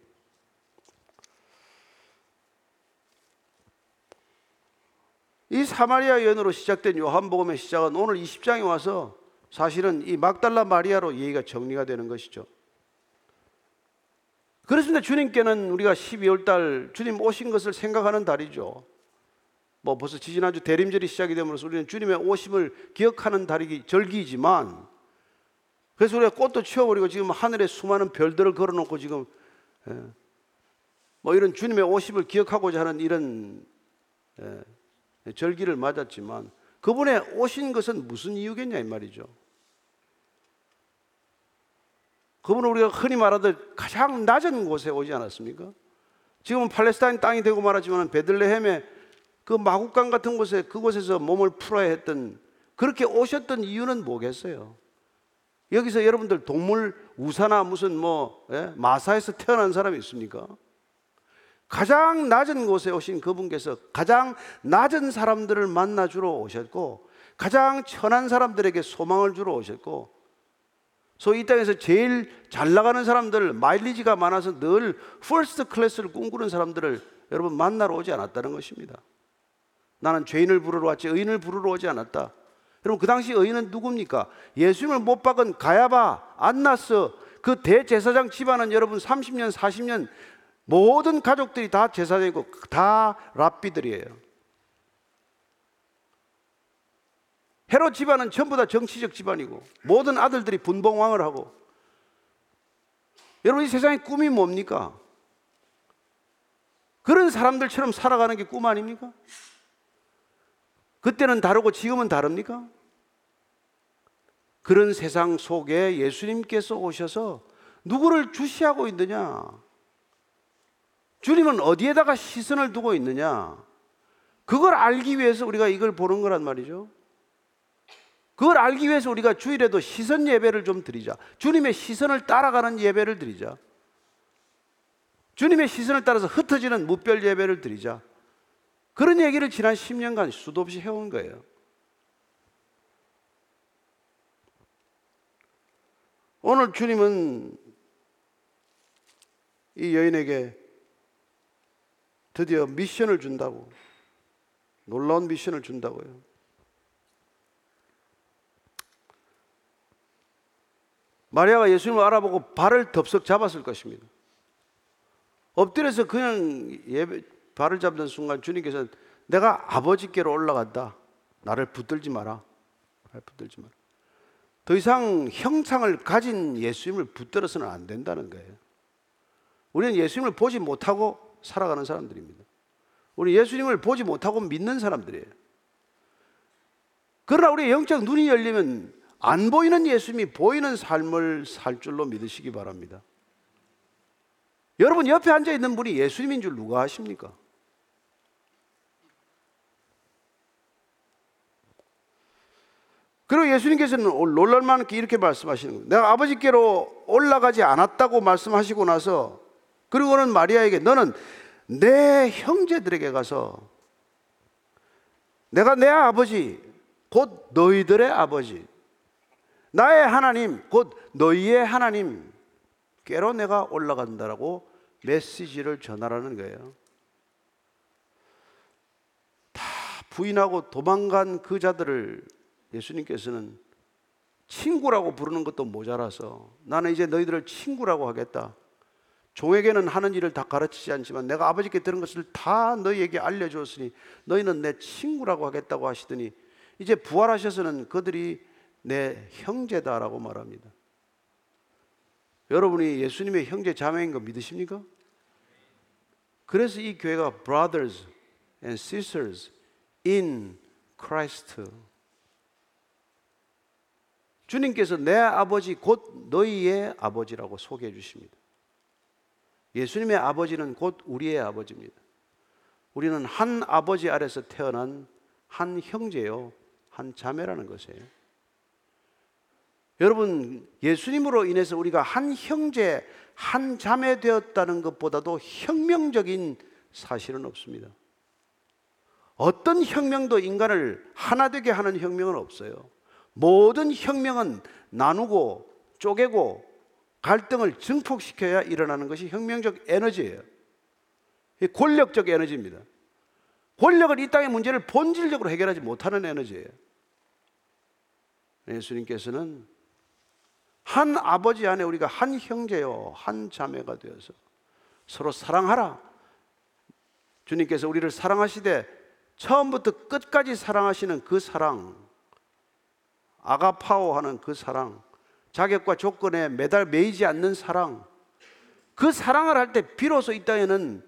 이 사마리아 여인으로 시작된 요한복음의 시작은 오늘 20장에 와서 사실은 이 막달라 마리아로 얘기가 정리가 되는 것이죠. 그렇습니다. 주님께는 우리가 12월달 주님 오신 것을 생각하는 달이죠. 뭐 벌써 지지난주 대림절이 시작이 됨으로써 우리는 주님의 오심을 기억하는 달이기 절기이지만, 그래서 우리가 꽃도 치워버리고 지금 하늘에 수많은 별들을 걸어놓고 지금 뭐 이런 주님의 오심을 기억하고자 하는 이런 절기를 맞았지만, 그분의 오신 것은 무슨 이유겠냐 이 말이죠. 그분은 우리가 흔히 말하듯 가장 낮은 곳에 오지 않았습니까? 지금은 팔레스타인 땅이 되고 말았지만 베들레헴의 그 마구간 같은 곳에, 그곳에서 몸을 풀어야 했던, 그렇게 오셨던 이유는 뭐겠어요? 여기서 여러분들 동물 우사나 무슨 뭐 마사에서 태어난 사람이 있습니까? 가장 낮은 곳에 오신 그분께서 가장 낮은 사람들을 만나 주러 오셨고, 가장 천한 사람들에게 소망을 주러 오셨고, 소위 이 땅에서 제일 잘 나가는 사람들, 마일리지가 많아서 늘 퍼스트 클래스를 꿈꾸는 사람들을 여러분 만나러 오지 않았다는 것입니다. 나는 죄인을 부르러 왔지 의인을 부르러 오지 않았다. 여러분 그 당시 의인은 누굽니까? 예수님을 못 박은 가야바, 안나스, 그 대제사장 집안은 여러분 30년 40년 모든 가족들이 다 제사장이고 다 랍비들이에요. 헤롯 집안은 전부 다 정치적 집안이고 모든 아들들이 분봉왕을 하고. 여러분 이 세상의 꿈이 뭡니까? 그런 사람들처럼 살아가는 게 꿈 아닙니까? 그때는 다르고 지금은 다릅니까? 그런 세상 속에 예수님께서 오셔서 누구를 주시하고 있느냐? 주님은 어디에다가 시선을 두고 있느냐? 그걸 알기 위해서 우리가 이걸 보는 거란 말이죠. 그걸 알기 위해서 우리가 주일에도 시선 예배를 좀 드리자. 주님의 시선을 따라가는 예배를 드리자. 주님의 시선을 따라서 흩어지는 무별 예배를 드리자. 그런 얘기를 지난 10년간 수도 없이 해온 거예요. 오늘 주님은 이 여인에게 드디어 미션을 준다고, 놀라운 미션을 준다고요. 마리아가 예수님을 알아보고 발을 덥석 잡았을 것입니다. 엎드려서 그냥 예배, 발을 잡는 순간 주님께서 내가 아버지께로 올라간다. 나를 붙들지 마라. 나를 붙들지 마라. 더 이상 형상을 가진 예수님을 붙들어서는 안 된다는 거예요. 우리는 예수님을 보지 못하고 살아가는 사람들입니다. 우리 예수님을 보지 못하고 믿는 사람들이에요. 그러나 우리의 영적 눈이 열리면 안 보이는 예수님이 보이는 삶을 살 줄로 믿으시기 바랍니다. 여러분 옆에 앉아있는 분이 예수님인 줄 누가 아십니까? 그리고 예수님께서는 놀랄만하게 이렇게 말씀하시는 거예요. 내가 아버지께로 올라가지 않았다고 말씀하시고 나서, 그리고는 마리아에게 너는 내 형제들에게 가서 내가 내 아버지 곧 너희들의 아버지, 나의 하나님 곧 너희의 하나님께로 내가 올라간다라고 메시지를 전하라는 거예요. 다 부인하고 도망간 그 자들을 예수님께서는 친구라고 부르는 것도 모자라서 나는 이제 너희들을 친구라고 하겠다. 종에게는 하는 일을 다 가르치지 않지만 내가 아버지께 들은 것을 다 너희에게 알려주었으니 너희는 내 친구라고 하겠다고 하시더니, 이제 부활하셔서는 그들이 내 형제다라고 말합니다. 여러분이 예수님의 형제 자매인 거 믿으십니까? 그래서 이 교회가 brothers and sisters in Christ, 주님께서 내 아버지 곧 너희의 아버지라고 소개해 주십니다. 예수님의 아버지는 곧 우리의 아버지입니다. 우리는 한 아버지 아래서 태어난 한 형제요, 한 자매라는 것이에요. 여러분 예수님으로 인해서 우리가 한 형제, 한 자매 되었다는 것보다도 혁명적인 사실은 없습니다. 어떤 혁명도 인간을 하나 되게 하는 혁명은 없어요. 모든 혁명은 나누고 쪼개고 갈등을 증폭시켜야 일어나는 것이 혁명적 에너지예요. 권력적 에너지입니다. 권력은 이 땅의 문제를 본질적으로 해결하지 못하는 에너지예요. 예수님께서는 한 아버지 안에 우리가 한 형제요 한 자매가 되어서 서로 사랑하라. 주님께서 우리를 사랑하시되 처음부터 끝까지 사랑하시는 그 사랑, 아가파오 하는 그 사랑, 자격과 조건에 매달 매이지 않는 사랑, 그 사랑을 할 때 비로소 이 땅에는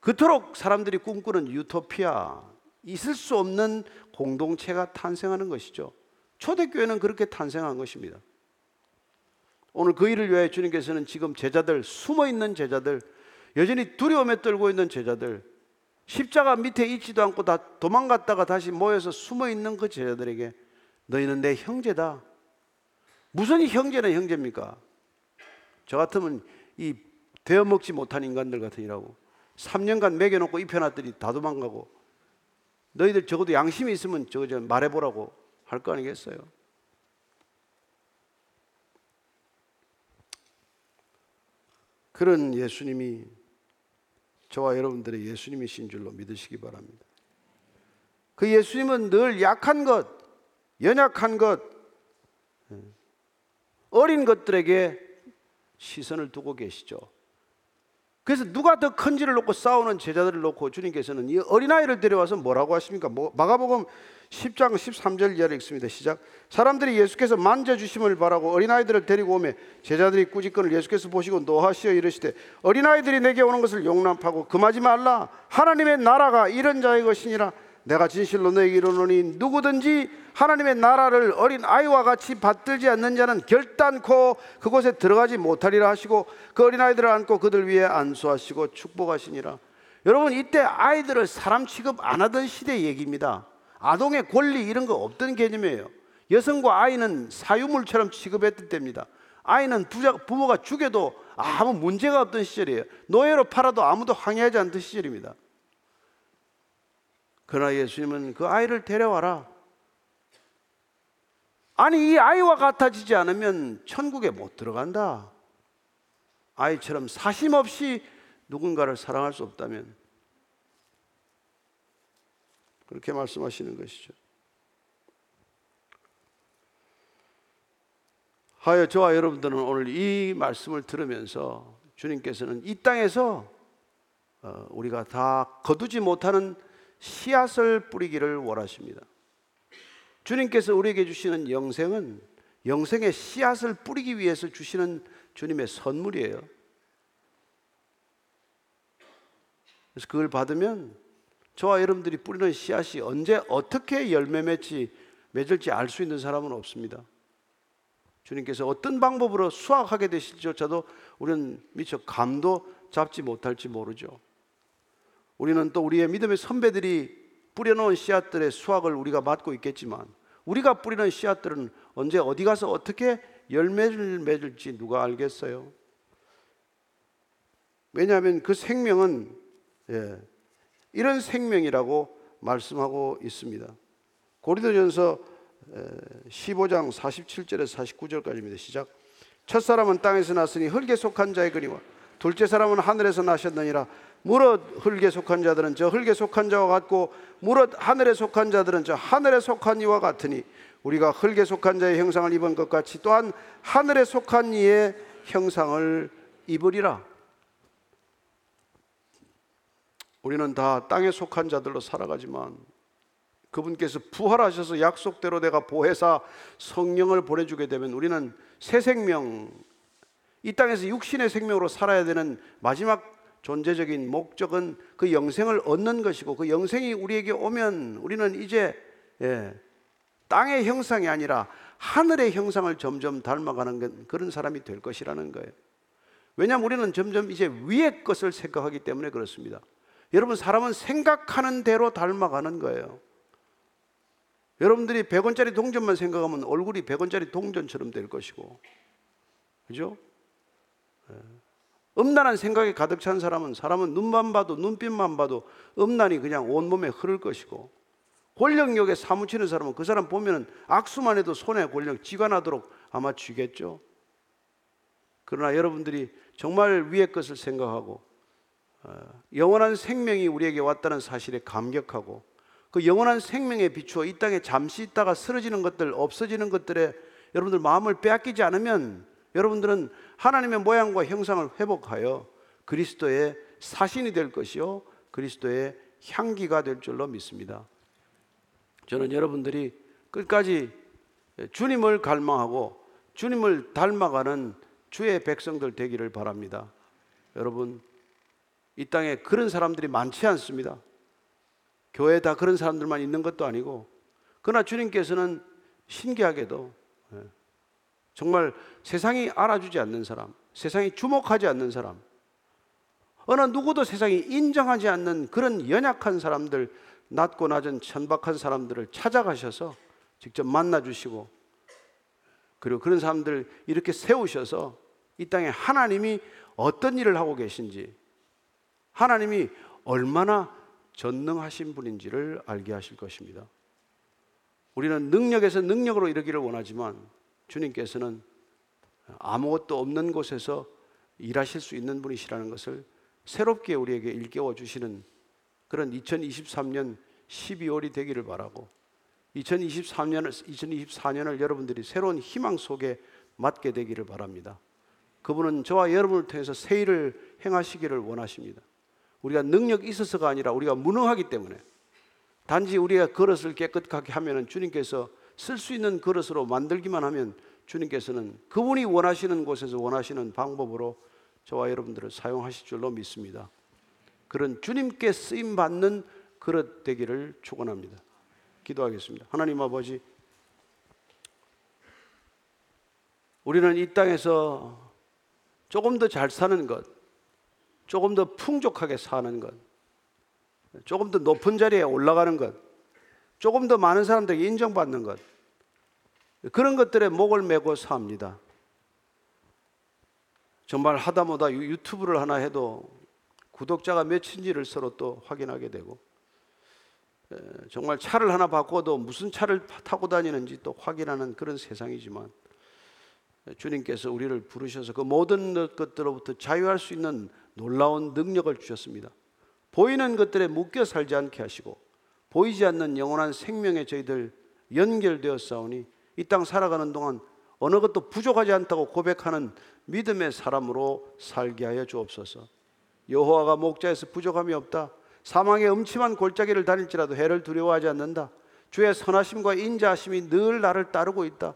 그토록 사람들이 꿈꾸는 유토피아, 있을 수 없는 공동체가 탄생하는 것이죠. 초대교회는 그렇게 탄생한 것입니다. 오늘 그 일을 위해 주님께서는 지금 제자들, 숨어있는 제자들, 여전히 두려움에 떨고 있는 제자들, 십자가 밑에 있지도 않고 다 도망갔다가 다시 모여서 숨어있는 그 제자들에게 너희는 내 형제다. 무슨 형제는 형제입니까? 저 같으면 이 되어먹지 못한 인간들 같으니라고 3년간 먹여놓고 입혀놨더니 다 도망가고, 너희들 적어도 양심이 있으면 저거 좀 말해보라고 할 거 아니겠어요? 그런 예수님이 저와 여러분들의 예수님이신 줄로 믿으시기 바랍니다. 그 예수님은 늘 약한 것, 연약한 것, 어린 것들에게 시선을 두고 계시죠. 그래서 누가 더 큰지를 놓고 싸우는 제자들을 놓고 주님께서는 이 어린아이를 데려와서 뭐라고 하십니까? 마가복음 10장 13절 이하를 읽습니다. 시작. 사람들이 예수께서 만져주심을 바라고 어린아이들을 데리고 오매 제자들이 꾸짖건을 예수께서 보시고 노하시어 이르시되 어린아이들이 내게 오는 것을 용납하고 금하지 말라. 하나님의 나라가 이런 자의 것이니라. 내가 진실로 너에게 이르노니 누구든지 하나님의 나라를 어린아이와 같이 받들지 않는 자는 결단코 그곳에 들어가지 못하리라 하시고 그 어린아이들을 안고 그들 위에 안수하시고 축복하시니라. 여러분, 이때 아이들을 사람 취급 안 하던 시대 얘기입니다. 아동의 권리 이런 거 없던 개념이에요. 여성과 아이는 사유물처럼 취급했던 때입니다. 아이는 부모가 죽여도 아무 문제가 없던 시절이에요. 노예로 팔아도 아무도 항의하지 않던 시절입니다. 그러나 예수님은 그 아이를 데려와라. 아니, 이 아이와 같아지지 않으면 천국에 못 들어간다. 아이처럼 사심 없이 누군가를 사랑할 수 없다면, 그렇게 말씀하시는 것이죠. 하여 저와 여러분들은 오늘 이 말씀을 들으면서 주님께서는 이 땅에서 우리가 다 거두지 못하는 씨앗을 뿌리기를 원하십니다. 주님께서 우리에게 주시는 영생은 영생의 씨앗을 뿌리기 위해서 주시는 주님의 선물이에요. 그래서 그걸 받으면 저와 여러분들이 뿌리는 씨앗이 언제 어떻게 열매 맺을지 알 수 있는 사람은 없습니다. 주님께서 어떤 방법으로 수확하게 되실지조차도 우리는 미처 감도 잡지 못할지 모르죠. 우리는 또 우리의 믿음의 선배들이 뿌려놓은 씨앗들의 수확을 우리가 맡고 있겠지만, 우리가 뿌리는 씨앗들은 언제 어디 가서 어떻게 열매를 맺을지 누가 알겠어요? 왜냐하면 그 생명은 이런 생명이라고 말씀하고 있습니다. 고린도전서 15장 47절에서 49절까지입니다. 시작. 첫 사람은 땅에서 났으니 흙에 속한 자의 거니와 둘째 사람은 하늘에서 나셨느니라. 무릇 흙에 속한 자들은 저 흙에 속한 자와 같고 무릇 하늘에 속한 자들은 저 하늘에 속한 이와 같으니 우리가 흙에 속한 자의 형상을 입은 것 같이 또한 하늘에 속한 이의 형상을 입으리라. 우리는 다 땅에 속한 자들로 살아가지만 그분께서 부활하셔서 약속대로 내가 보혜사 성령을 보내주게 되면 우리는 새 생명, 이 땅에서 육신의 생명으로 살아야 되는 마지막 존재적인 목적은 그 영생을 얻는 것이고, 그 영생이 우리에게 오면 우리는 이제 땅의 형상이 아니라 하늘의 형상을 점점 닮아가는 그런 사람이 될 것이라는 거예요. 왜냐하면 우리는 점점 이제 위의 것을 생각하기 때문에 그렇습니다. 여러분, 사람은 생각하는 대로 닮아가는 거예요. 여러분들이 100원짜리 동전만 생각하면 얼굴이 100원짜리 동전처럼 될 것이고, 그죠? 음란한 생각에 가득 찬 사람은 눈만 봐도, 눈빛만 봐도 음란이 그냥 온몸에 흐를 것이고, 권력욕에 사무치는 사람은 그 사람 보면 악수만 해도 손에 권력 쥐가 나도록 아마 쥐겠죠. 그러나 여러분들이 정말 위의 것을 생각하고 영원한 생명이 우리에게 왔다는 사실에 감격하고, 그 영원한 생명에 비추어 이 땅에 잠시 있다가 쓰러지는 것들, 없어지는 것들에 여러분들 마음을 빼앗기지 않으면 여러분들은 하나님의 모양과 형상을 회복하여 그리스도의 사신이 될 것이요 그리스도의 향기가 될 줄로 믿습니다. 저는 여러분들이 끝까지 주님을 갈망하고 주님을 닮아가는 주의 백성들 되기를 바랍니다. 여러분, 이 땅에 그런 사람들이 많지 않습니다. 교회에 다 그런 사람들만 있는 것도 아니고, 그러나 주님께서는 신기하게도 정말 세상이 알아주지 않는 사람, 세상이 주목하지 않는 사람, 어느 누구도 세상이 인정하지 않는 그런 연약한 사람들, 낮고 낮은 천박한 사람들을 찾아가셔서 직접 만나주시고, 그리고 그런 사람들 이렇게 세우셔서 이 땅에 하나님이 어떤 일을 하고 계신지, 하나님이 얼마나 전능하신 분인지를 알게 하실 것입니다. 우리는 능력에서 능력으로 이루기를 원하지만 주님께서는 아무것도 없는 곳에서 일하실 수 있는 분이시라는 것을 새롭게 우리에게 일깨워 주시는 그런 2023년 12월이 되기를 바라고, 2024년을 여러분들이 새로운 희망 속에 맞게 되기를 바랍니다. 그분은 저와 여러분을 통해서 새 일을 행하시기를 원하십니다. 우리가 능력이 있어서가 아니라 우리가 무능하기 때문에, 단지 우리가 그릇을 깨끗하게 하면 주님께서 쓸 수 있는 그릇으로 만들기만 하면 주님께서는 그분이 원하시는 곳에서 원하시는 방법으로 저와 여러분들을 사용하실 줄로 믿습니다. 그런 주님께 쓰임받는 그릇 되기를 축원합니다. 기도하겠습니다. 하나님 아버지, 우리는 이 땅에서 조금 더 잘 사는 것, 조금 더 풍족하게 사는 것, 조금 더 높은 자리에 올라가는 것, 조금 더 많은 사람들에게 인정받는 것, 그런 것들에 목을 메고 삽니다. 정말 하다못해 유튜브를 하나 해도 구독자가 몇인지를 서로 또 확인하게 되고, 정말 차를 하나 바꿔도 무슨 차를 타고 다니는지 또 확인하는 그런 세상이지만, 주님께서 우리를 부르셔서 그 모든 것들로부터 자유할 수 있는 놀라운 능력을 주셨습니다. 보이는 것들에 묶여 살지 않게 하시고 보이지 않는 영원한 생명에 저희들 연결되어 싸우니, 이 땅 살아가는 동안 어느 것도 부족하지 않다고 고백하는 믿음의 사람으로 살게 하여 주옵소서. 여호와가 목자에서 부족함이 없다. 사망의 음침한 골짜기를 다닐지라도 해를 두려워하지 않는다. 주의 선하심과 인자하심이 늘 나를 따르고 있다.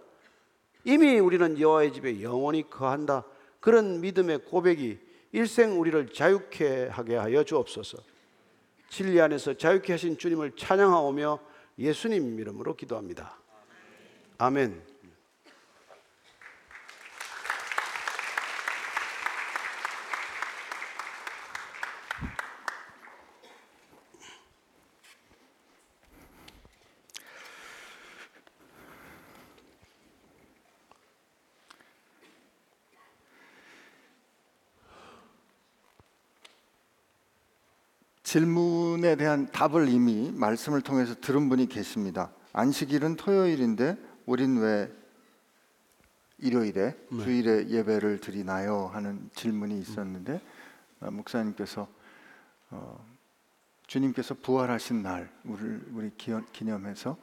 이미 우리는 여호와의 집에 영원히 거한다. 그런 믿음의 고백이 일생 우리를 자유케 하게 하여 주옵소서. 진리 안에서 자유케 하신 주님을 찬양하오며 예수님 이름으로 기도합니다. 아멘. 질문에 대한 답을 이미 말씀을 통해서 들은 분이 계십니다. 안식일은 토요일인데 우린 왜 일요일에, 네, 주일에 예배를 드리나요? 하는 질문이 있었는데, 목사님께서 주님께서 부활하신 날 우리 기념해서,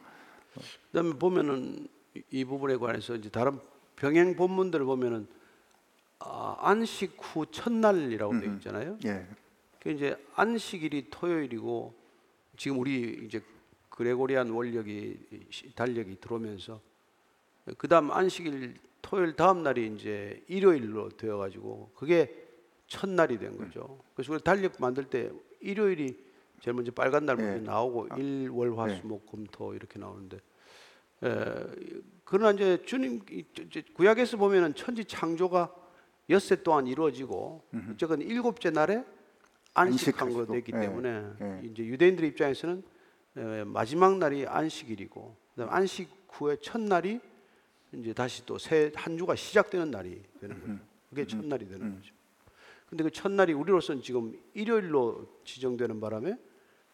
그다음에 보면은 이 부분에 관해서 이제 다른 병행 본문들을 보면은 안식 후 첫날이라고 되어 있잖아요. 예. 그 이제 안식일이 토요일이고, 지금 우리 이제 그레고리안 달력이 들어오면서 그다음 안식일 토요일 다음 날이 이제 일요일로 되어 가지고 그게 첫날이 된 거죠. 그래서 우리 달력 만들 때 일요일이 제일 먼저 빨간 날 먼저, 네, 나오고 일, 월, 화, 수, 목, 금, 토 이렇게 나오는데, 그러나 이제 주님 구약에서 보면은 천지 창조가 엿새 동안 이루어지고 이쪽은 일곱째 날에 안식한 거 되기 때문에, 예, 예, 이제 유대인들 입장에서는 마지막 날이 안식일이고, 그다음 안식 후의 첫날이 이제 다시 또 새 한 주가 시작되는 날이 되는 거죠. 그게 첫날이 되는 거죠. 근데 그 첫날이 우리로서는 지금 일요일로 지정되는 바람에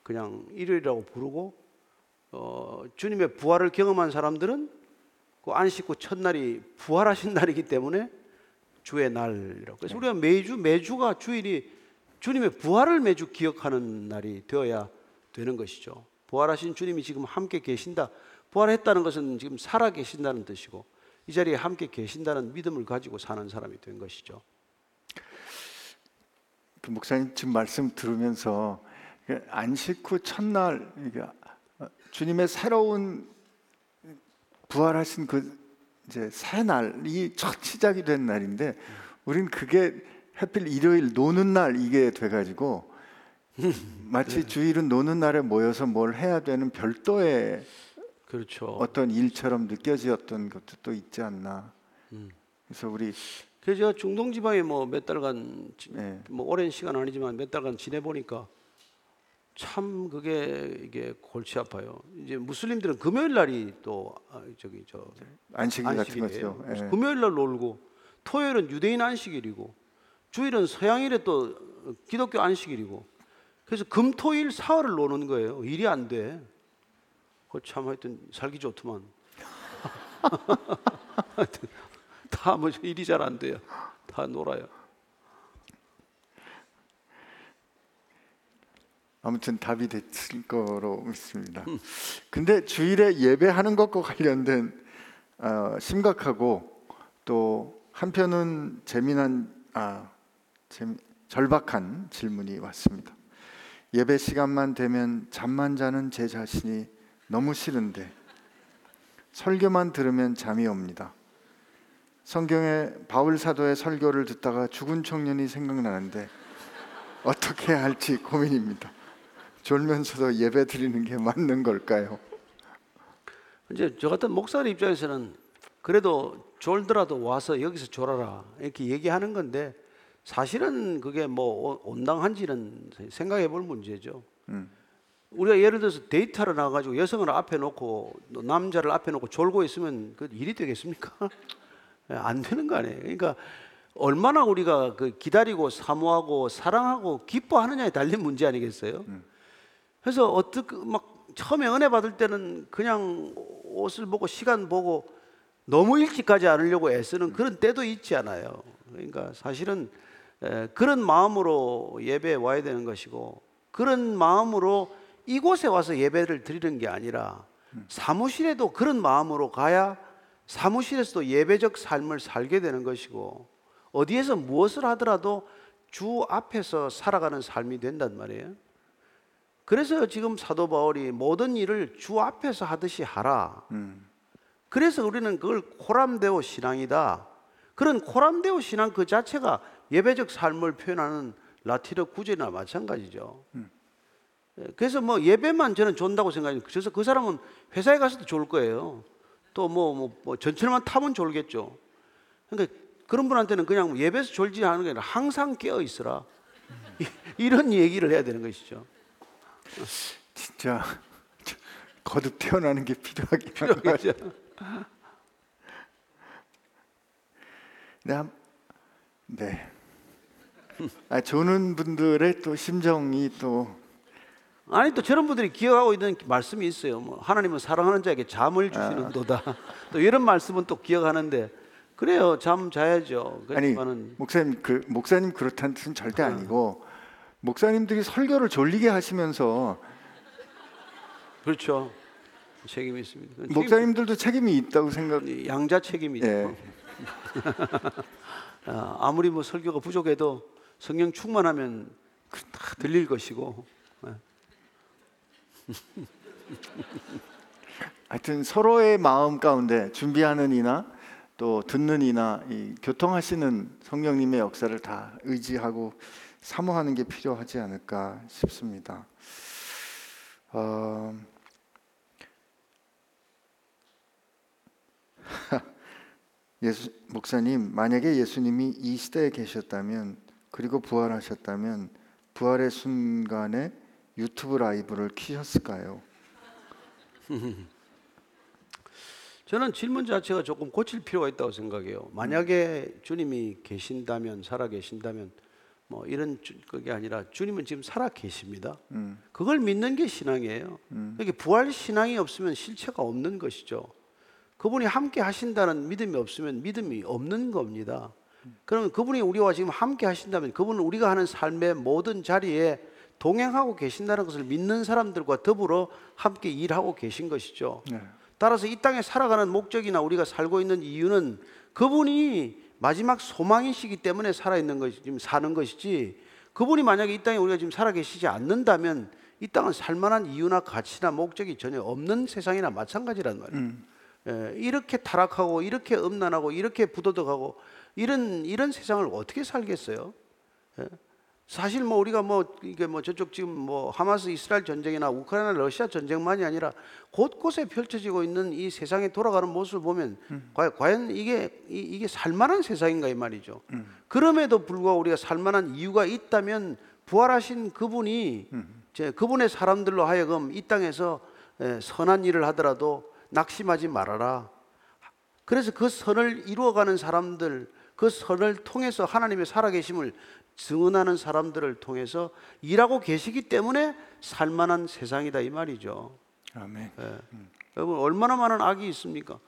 그냥 일요일이라고 부르고, 주님의 부활을 경험한 사람들은 그 안식 후 첫날이 부활하신 날이기 때문에 주의 날이라고. 그래서, 예, 우리가 매주가 주일이 주님의 부활을 매주 기억하는 날이 되어야 되는 것이죠. 부활하신 주님이 지금 함께 계신다. 부활했다는 것은 지금 살아계신다는 뜻이고, 이 자리에 함께 계신다는 믿음을 가지고 사는 사람이 된 것이죠. 목사님 지금 말씀 들으면서 안식 후 첫날 주님의 새로운 부활하신 그 이제 새 날이 첫 시작이 된 날인데 우린 그게 하필 일요일 노는 날 이게 돼가지고 마치 주일은 노는 날에 모여서 뭘 해야 되는 별도의 그렇죠. 어떤 일처럼 느껴지었던 것도 또 있지 않나. 그래서 우리 그래서 제가 중동 지방에 뭐 몇 달간 네. 뭐 오랜 시간 아니지만 몇 달간 지내보니까 참 그게 이게 골치 아파요. 이제 무슬림들은 금요일 날이 또 저기 저 안식일 같은 거죠. 네. 금요일 날 놀고 토요일은 유대인 안식일이고 주일은 서양일에 또 기독교 안식일이고 그래서 금토일 사흘을 노는 거예요. 일이 안 돼. 참 하여튼 살기 좋더만. 다 뭐 일이 잘 안 돼요. 다 놀아요. 아무튼 답이 됐을 거로 믿습니다. 근데 주일에 예배하는 것과 관련된 심각하고 또 한편은 절박한 질문이 왔습니다. 예배 시간만 되면 잠만 자는 제 자신이 너무 싫은데 설교만 들으면 잠이 옵니다. 성경에 바울 사도의 설교를 듣다가 죽은 청년이 생각나는데 어떻게 해야 할지 고민입니다. 졸면서도 예배 드리는 게 맞는 걸까요? 이제 저 같은 목사의 입장에서는 그래도 졸더라도 와서 여기서 졸아라 이렇게 얘기하는 건데 사실은 그게 뭐 온당한지는 생각해 볼 문제죠. 우리가 예를 들어서 데이터를 나가지고 여성을 앞에 놓고 남자를 앞에 놓고 졸고 있으면 그 일이 되겠습니까? 안 되는 거 아니에요. 그러니까 얼마나 우리가 그 기다리고 사모하고 사랑하고 기뻐하느냐에 달린 문제 아니겠어요? 그래서 어떻게 막 처음에 은혜 받을 때는 그냥 옷을 보고 시간 보고 너무 일찍 가지 않으려고 애쓰는 그런 때도 있지 않아요. 그러니까 사실은 그런 마음으로 예배에 와야 되는 것이고 그런 마음으로 이곳에 와서 예배를 드리는 게 아니라 사무실에도 그런 마음으로 가야 사무실에서도 예배적 삶을 살게 되는 것이고 어디에서 무엇을 하더라도 주 앞에서 살아가는 삶이 된단 말이에요. 그래서 지금 사도 바울이 모든 일을 주 앞에서 하듯이 하라. 그래서 우리는 그걸 코람데오 신앙이다. 그런 코람데오 신앙 그 자체가 예배적 삶을 표현하는 라틴어 구절이나 마찬가지죠. 그래서 뭐 예배만 저는 존다고 생각해요. 그래서 그 사람은 회사에 가서도 졸 거예요. 또 뭐 전철만 타면 졸겠죠. 그러니까 그런 분한테는 그냥 예배에서 졸지 않는 게 아니라 항상 깨어 있으라 이런 얘기를 해야 되는 것이죠. 진짜 거듭 태어나는 게 필요하긴 하죠. 네. 조는 분들의 또 심정이 또 아니 또 저런 분들이 기억하고 있는 말씀이 있어요. 뭐 하나님은 사랑하는 자에게 잠을 주시는도다. 또 이런 말씀은 또 기억하는데 그래요. 잠 자야죠. 아니 목사님 목사님 그렇다는 뜻은 절대 아니고 목사님들이 설교를 졸리게 하시면서 그렇죠. 책임이 있습니다. 목사님들도 책임이 있다고 양자 책임이죠. 네. 아무리 뭐 설교가 부족해도 성령 충만하면 다 들릴 것이고. 하여튼 서로의 마음 가운데 준비하는 이나 또 듣는 이나 이 교통하시는 성령님의 역사를 다 의지하고 사모하는 게 필요하지 않을까 싶습니다. 목사님, 만약에 예수님이 이 시대에 계셨다면 그리고 부활하셨다면 부활의 순간에 유튜브 라이브를 키셨을까요? 저는 질문 자체가 조금 고칠 필요가 있다고 생각해요. 만약에 주님이 계신다면 살아계신다면 뭐 이런 그게 아니라 주님은 지금 살아계십니다. 그걸 믿는 게 신앙이에요. 그러니까 부활 신앙이 없으면 실체가 없는 것이죠. 그분이 함께 하신다는 믿음이 없으면 믿음이 없는 겁니다. 그러면 그분이 우리와 지금 함께 하신다면 그분은 우리가 하는 삶의 모든 자리에 동행하고 계신다는 것을 믿는 사람들과 더불어 함께 일하고 계신 것이죠. 네. 따라서 이 땅에 살아가는 목적이나 우리가 살고 있는 이유는 그분이 마지막 소망이시기 때문에 살아있는 것이지 사는 것이지 그분이 만약에 이 땅에 우리가 지금 살아계시지 않는다면 이 땅은 살만한 이유나 가치나 목적이 전혀 없는 세상이나 마찬가지란 말이에요. 예, 이렇게 타락하고 이렇게 음란하고 이렇게 부도덕하고 이런 세상을 어떻게 살겠어요? 예. 사실 뭐 우리가 뭐 이게 뭐 저쪽 지금 뭐 하마스 이스라엘 전쟁이나 우크라이나 러시아 전쟁만이 아니라 곳곳에 펼쳐지고 있는 이 세상에 돌아가는 모습을 보면 과연 이게 살만한 세상인가 이 말이죠. 그럼에도 불구하고 우리가 살만한 이유가 있다면 부활하신 그분이 그분의 사람들로 하여금 이 땅에서 선한 일을 하더라도 낙심하지 말아라. 그래서 그 선을 이루어가는 사람들, 그 선을 통해서 하나님의 살아계심을 증언하는 사람들을 통해서 일하고 계시기 때문에 살만한 세상이다 이 말이죠. 아멘. 예. 여러분 얼마나 많은 악이 있습니까?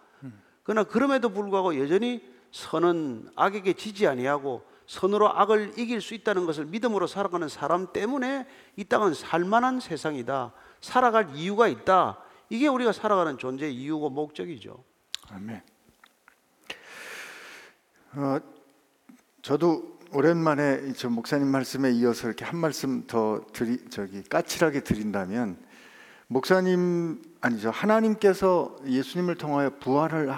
그러나 그럼에도 불구하고 여전히 선은 악에게 지지 아니하고 선으로 악을 이길 수 있다는 것을 믿음으로 살아가는 사람 때문에 이 땅은 살만한 세상이다. 살아갈 이유가 있다. 이게 우리가 살아가는 존재의 이유고 목적이죠. 아멘. 저도 오랜만에 저 목사님 말씀에 이어서 이렇게 한 말씀 더 까칠하게 드린다면, 하나님께서 예수님을 통하여 부활을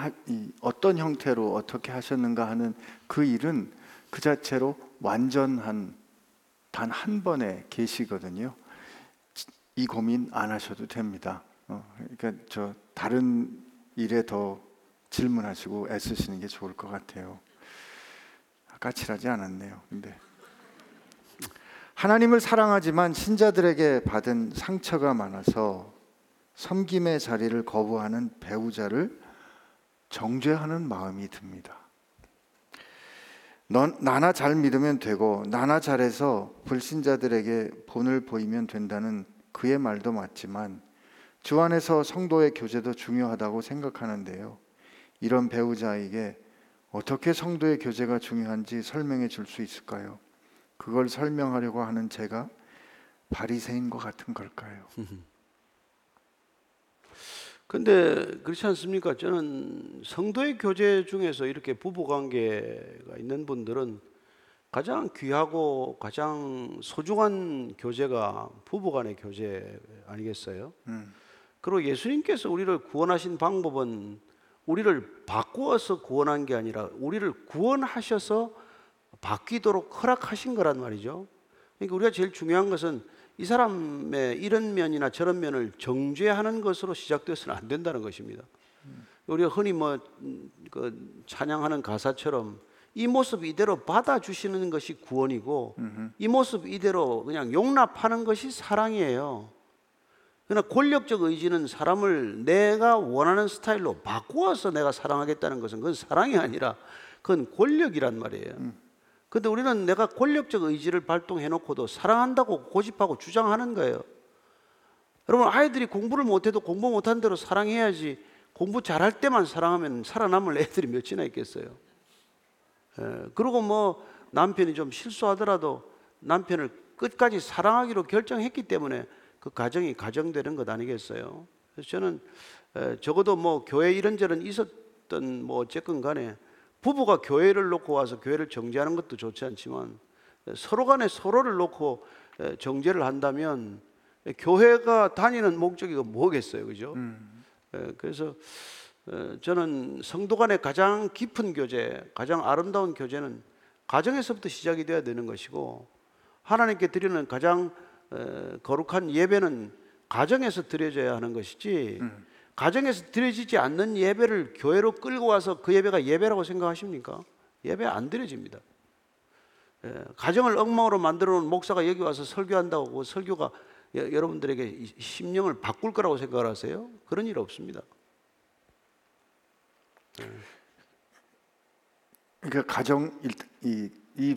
어떤 형태로 어떻게 하셨는가 하는 그 일은 그 자체로 완전한 단 한 번의 계시거든요. 이 고민 안 하셔도 됩니다. 그러니까 저 다른 일에 더 질문하시고 애쓰시는 게 좋을 것 같아요. 까칠하지 않았네요. 근데 하나님을 사랑하지만 신자들에게 받은 상처가 많아서 섬김의 자리를 거부하는 배우자를 정죄하는 마음이 듭니다. 나나 잘 믿으면 되고 나나 잘해서 불신자들에게 본을 보이면 된다는 그의 말도 맞지만 주 안에서 성도의 교제도 중요하다고 생각하는데요, 이런 배우자에게 어떻게 성도의 교제가 중요한지 설명해 줄 수 있을까요? 그걸 설명하려고 하는 제가 바리새인 것 같은 걸까요? 근데 그렇지 않습니까? 저는 성도의 교제 중에서 이렇게 부부관계가 있는 분들은 가장 귀하고 가장 소중한 교제가 부부간의 교제 아니겠어요? 그리고 예수님께서 우리를 구원하신 방법은 우리를 바꾸어서 구원한 게 아니라 우리를 구원하셔서 바뀌도록 허락하신 거란 말이죠. 그러니까 우리가 제일 중요한 것은 이 사람의 이런 면이나 저런 면을 정죄하는 것으로 시작되어서는 안 된다는 것입니다. 우리가 흔히 뭐 찬양하는 가사처럼 이 모습 이대로 받아주시는 것이 구원이고 이 모습 이대로 그냥 용납하는 것이 사랑이에요. 그러나 권력적 의지는 사람을 내가 원하는 스타일로 바꾸어서 내가 사랑하겠다는 것은 그건 사랑이 아니라 그건 권력이란 말이에요. 그런데 우리는 내가 권력적 의지를 발동해놓고도 사랑한다고 고집하고 주장하는 거예요. 여러분 아이들이 공부를 못해도 공부 못한 대로 사랑해야지, 공부 잘할 때만 사랑하면 살아남을 애들이 몇이나 있겠어요. 그리고 뭐 남편이 좀 실수하더라도 남편을 끝까지 사랑하기로 결정했기 때문에 그 가정이 가정되는 것 아니겠어요? 그래서 저는 적어도 뭐 교회 이런저런 있었던 뭐 어쨌건 간에 부부가 교회를 놓고 와서 교회를 정죄하는 것도 좋지 않지만 서로 간에 서로를 놓고 정죄를 한다면 교회가 다니는 목적이 뭐겠어요? 그죠? 그래서 저는 성도 간의 가장 깊은 교제, 가장 아름다운 교제는 가정에서부터 시작이 되어야 되는 것이고, 하나님께 드리는 가장 거룩한 예배는 가정에서 드려져야 하는 것이지 가정에서 드려지지 않는 예배를 교회로 끌고 와서 그 예배가 예배라고 생각하십니까? 예배 안 드려집니다. 가정을 엉망으로 만들어 놓은 목사가 여기 와서 설교한다고 설교가 여러분들에게 심령을 바꿀 거라고 생각을 하세요? 그런 일 없습니다. 그러니까 가정 이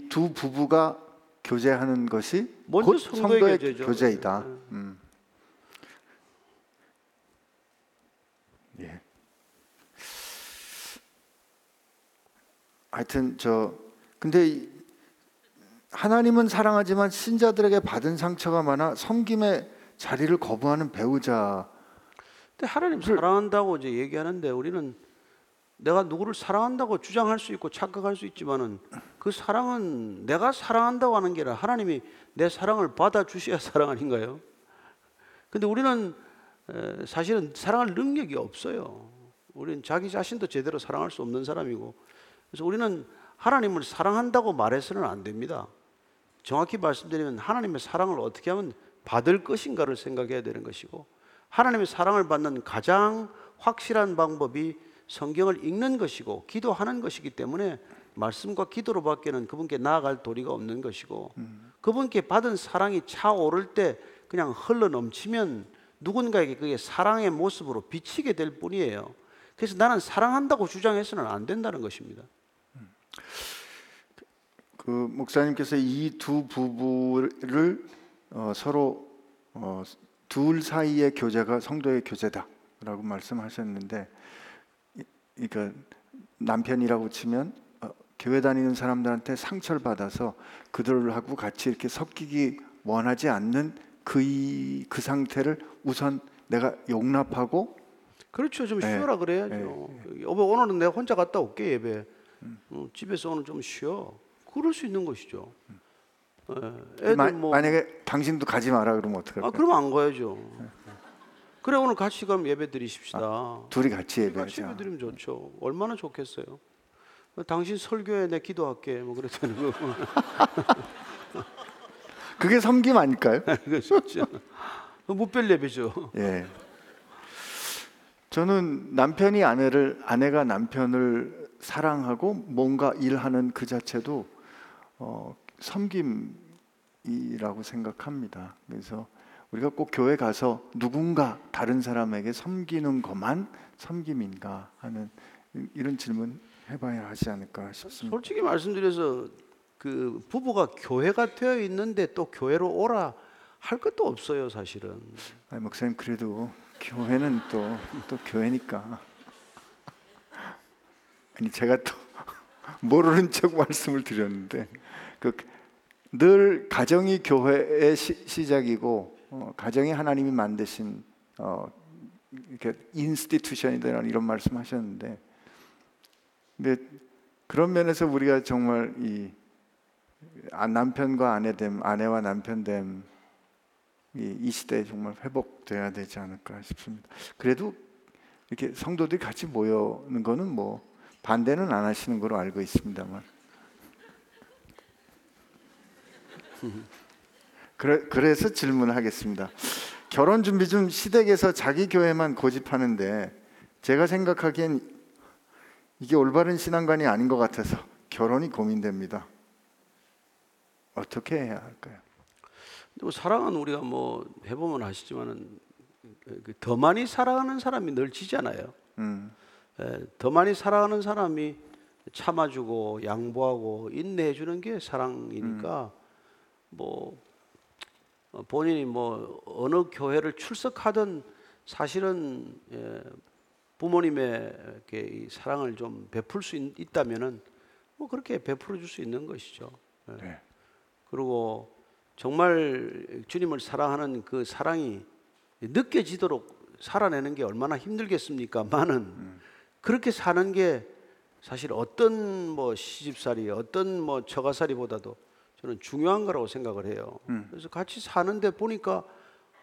두 부부가 교제하는 것이 곧 성도의 교제이다. 예. 하여튼 근데 하나님은 사랑하지만 신자들에게 받은 상처가 많아 섬김의 자리를 거부하는 배우자. 근데 하나님 사랑한다고 이제 얘기하는데 우리는 내가 누구를 사랑한다고 주장할 수 있고 착각할 수 있지만은 그 사랑은 내가 사랑한다고 하는 게 아니라 하나님이 내 사랑을 받아주셔야 사랑 아닌가요? 근데 우리는 사실은 사랑할 능력이 없어요. 우리는 자기 자신도 제대로 사랑할 수 없는 사람이고, 그래서 우리는 하나님을 사랑한다고 말해서는 안 됩니다. 정확히 말씀드리면 하나님의 사랑을 어떻게 하면 받을 것인가를 생각해야 되는 것이고, 하나님의 사랑을 받는 가장 확실한 방법이 성경을 읽는 것이고 기도하는 것이기 때문에 말씀과 기도로밖에는 그분께 나아갈 도리가 없는 것이고, 그분께 받은 사랑이 차오를 때 그냥 흘러넘치면 누군가에게 그게 사랑의 모습으로 비치게 될 뿐이에요. 그래서 나는 사랑한다고 주장해서는 안 된다는 것입니다. 그 목사님께서 이 두 부부를 서로 둘 사이의 교제가 성도의 교제다라고 말씀하셨는데, 그러니까 남편이라고 치면 교회 다니는 사람들한테 상처를 받아서 그들하고 같이 이렇게 섞이기 원하지 않는 그 상태를 우선 내가 용납하고, 그렇죠, 좀 쉬어라 그래야죠. 여보, 오늘은 내가 혼자 갔다 올게, 예배. 집에서 오늘 좀 쉬어. 그럴 수 있는 것이죠. 예. 만약에 당신도 가지 마라 그러면 어떡할까요? 아, 그러면 안 가야죠. 그래, 오늘 같이 그럼 예배 드리십시다. 아, 둘이 같이 예배 드리면 좋죠. 얼마나 좋겠어요. 당신 설교에 내 기도할게, 뭐 그랬다는 거. 그게 섬김 아닐까요? 그렇죠. 무별 예배죠. 예. 저는 남편이 아내가 남편을 사랑하고 뭔가 일하는 그 자체도 섬김이라고 생각합니다. 그래서 우리가 꼭 교회 가서 누군가 다른 사람에게 섬기는 것만 섬김인가 하는 이런 질문 해봐야 하지 않을까 싶습니다. 솔직히 말씀드려서 그 부부가 교회가 되어 있는데 또 교회로 오라 할 것도 없어요, 사실은. 아니, 목사님 그래도 교회는 또 교회니까. 아니, 제가 또 모르는 척 말씀을 드렸는데, 늘 가정이 교회의 시작이고 가정이 하나님이 만드신 이렇게 인스티튜션이라는 이런 말씀하셨는데, 근데 그런 면에서 우리가 정말 이 남편과 아내됨, 아내와 남편됨 이 시대에 정말 회복돼야 되지 않을까 싶습니다. 그래도 이렇게 성도들이 같이 모여는 거는 뭐 반대는 안 하시는 걸로 알고 있습니다만. 그래서 질문하겠습니다. 결혼 준비 중 시댁에서 자기 교회만 고집하는데 제가 생각하기엔 이게 올바른 신앙관이 아닌 것 같아서 결혼이 고민됩니다. 어떻게 해야 할까요? 뭐 사랑은 우리가 뭐 해보면 아시지만은 더 많이 사랑하는 사람이 늘 지잖아요. 더 많이 사랑하는 사람이 참아주고 양보하고 인내해주는 게 사랑이니까, 뭐 본인이 뭐 어느 교회를 출석하든 사실은 부모님의 사랑을 좀 베풀 수 있다면은 뭐 그렇게 베풀어 줄 수 있는 것이죠. 네. 그리고 정말 주님을 사랑하는 그 사랑이 느껴지도록 살아내는 게 얼마나 힘들겠습니까만은 그렇게 사는 게 사실 어떤 뭐 시집살이, 어떤 뭐 처가살이보다도 저는 중요한 거라고 생각을 해요. 그래서 같이 사는데 보니까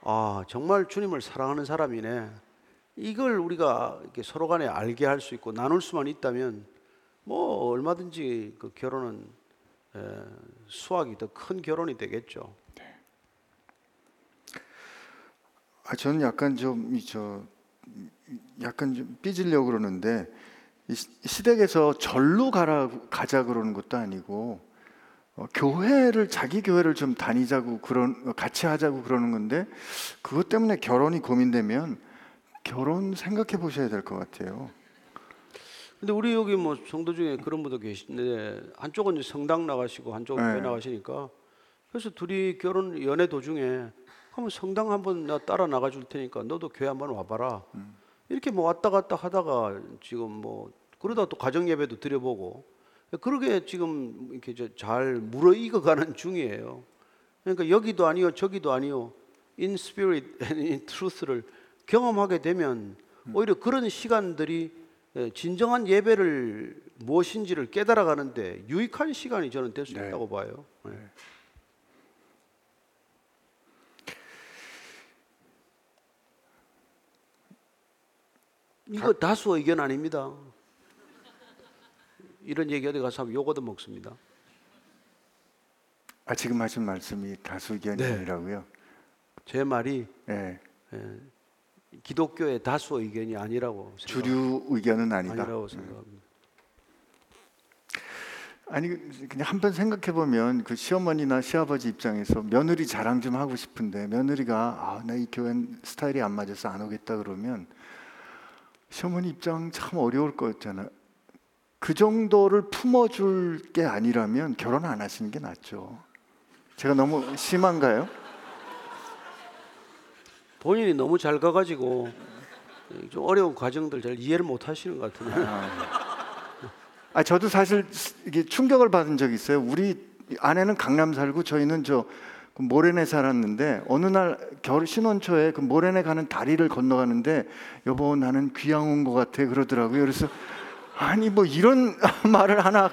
아, 정말 주님을 사랑하는 사람이네. 이걸 우리가 이렇게 서로 간에 알게 할 수 있고 나눌 수만 있다면 뭐 얼마든지 그 결혼은 수확이 더 큰 결혼이 되겠죠. 네. 아, 저는 약간 좀 삐질려고 그러는데, 시댁에서 절로 가자 그러는 것도 아니고 교회를 자기 교회를 좀 다니자고 같이 하자고 그러는 건데, 그것 때문에 결혼이 고민되면 결혼 생각해 보셔야 될 것 같아요. 근데 우리 여기 뭐 성도 중에 그런 분도 계신데, 한쪽은 성당 나가시고 한쪽은 교회 나가시니까, 그래서 둘이 결혼 연애 도중에 그럼 성당 한번 나 따라 나가 줄 테니까 너도 교회 한번 와봐라. 이렇게 뭐 왔다 갔다 하다가 지금 뭐 그러다 또 가정 예배도 드려보고 그러게 지금 이렇게 잘 물어익어가는 중이에요. 그러니까 여기도 아니요 저기도 아니요 in spirit and in truth를 경험하게 되면 오히려 그런 시간들이 진정한 예배를 무엇인지를 깨달아가는데 유익한 시간이 저는 될 수 있다고 봐요. 네. 이거 다수 의견 아닙니다. 이런 얘기 어디 가서 하면 욕 얻어먹습니다. 아, 지금 하신 말씀이 다수 의견이 아니라고요? 제 말이 기독교의 다수 의견이 아니라고 생각합니다. 주류 의견은 아니다. 아니라고 생각합니다. 아니, 그냥 한번 생각해 보면 그 시어머니나 시아버지 입장에서 며느리 자랑 좀 하고 싶은데 며느리가 나 이 교회 스타일이 안 맞아서 안 오겠다 그러면 시어머니 입장 참 어려울 거였잖아요. 그 정도를 품어줄 게 아니라면 결혼 안 하시는 게 낫죠. 제가 너무 심한가요? 본인이 너무 잘 가가지고 좀 어려운 과정들 잘 이해를 못 하시는 것 같은데. 아, 저도 사실 이게 충격을 받은 적이 있어요. 우리 아내는 강남 살고 저희는 저 모래내 살았는데 어느 날 겨울 신혼초에 그 모래내 가는 다리를 건너가는데 여보 나는 귀향 온 것 같아 그러더라고요. 그래서 아니 뭐 이런 말을 하나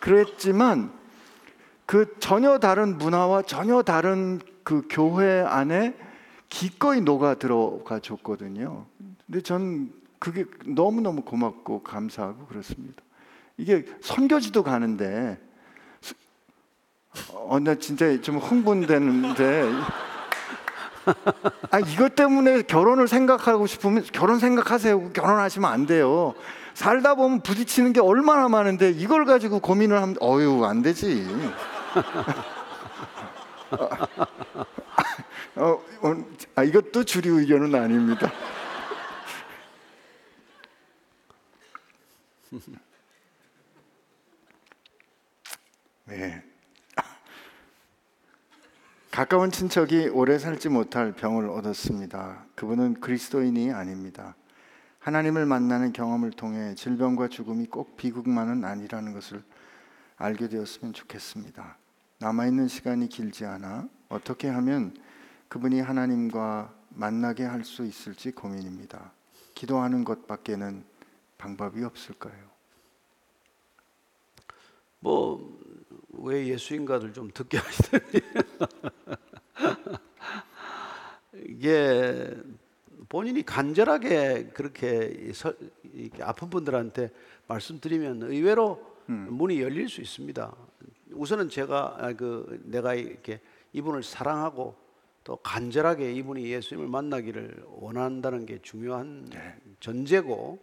그랬지만 그 전혀 다른 문화와 전혀 다른 그 교회 안에 기꺼이 녹아 들어가 줬거든요. 근데 전 그게 너무너무 고맙고 감사하고 그렇습니다. 이게 선교지도 가는데 나 진짜 좀 흥분되는데 아, 이것 때문에 결혼을 생각하고 싶으면 결혼 생각하세요. 결혼하시면 안 돼요. 살다 보면 부딪히는 게 얼마나 많은데 이걸 가지고 고민을 하면 어휴 안 되지. 이것도 주류 의견은 아닙니다. 네. 가까운 친척이 오래 살지 못할 병을 얻었습니다. 그분은 그리스도인이 아닙니다. 하나님을 만나는 경험을 통해 질병과 죽음이 꼭 비극만은 아니라는 것을 알게 되었으면 좋겠습니다. 남아있는 시간이 길지 않아 어떻게 하면 그분이 하나님과 만나게 할 수 있을지 고민입니다. 기도하는 것밖에는 방법이 없을까요? 뭐 왜 예수인가를 좀 듣게 하시더니 이게 본인이 간절하게 그렇게 아픈 분들한테 말씀드리면 의외로 문이 열릴 수 있습니다. 우선은 제가 내가 이렇게 이분을 사랑하고 또 간절하게 이분이 예수님을 만나기를 원한다는 게 중요한 전제고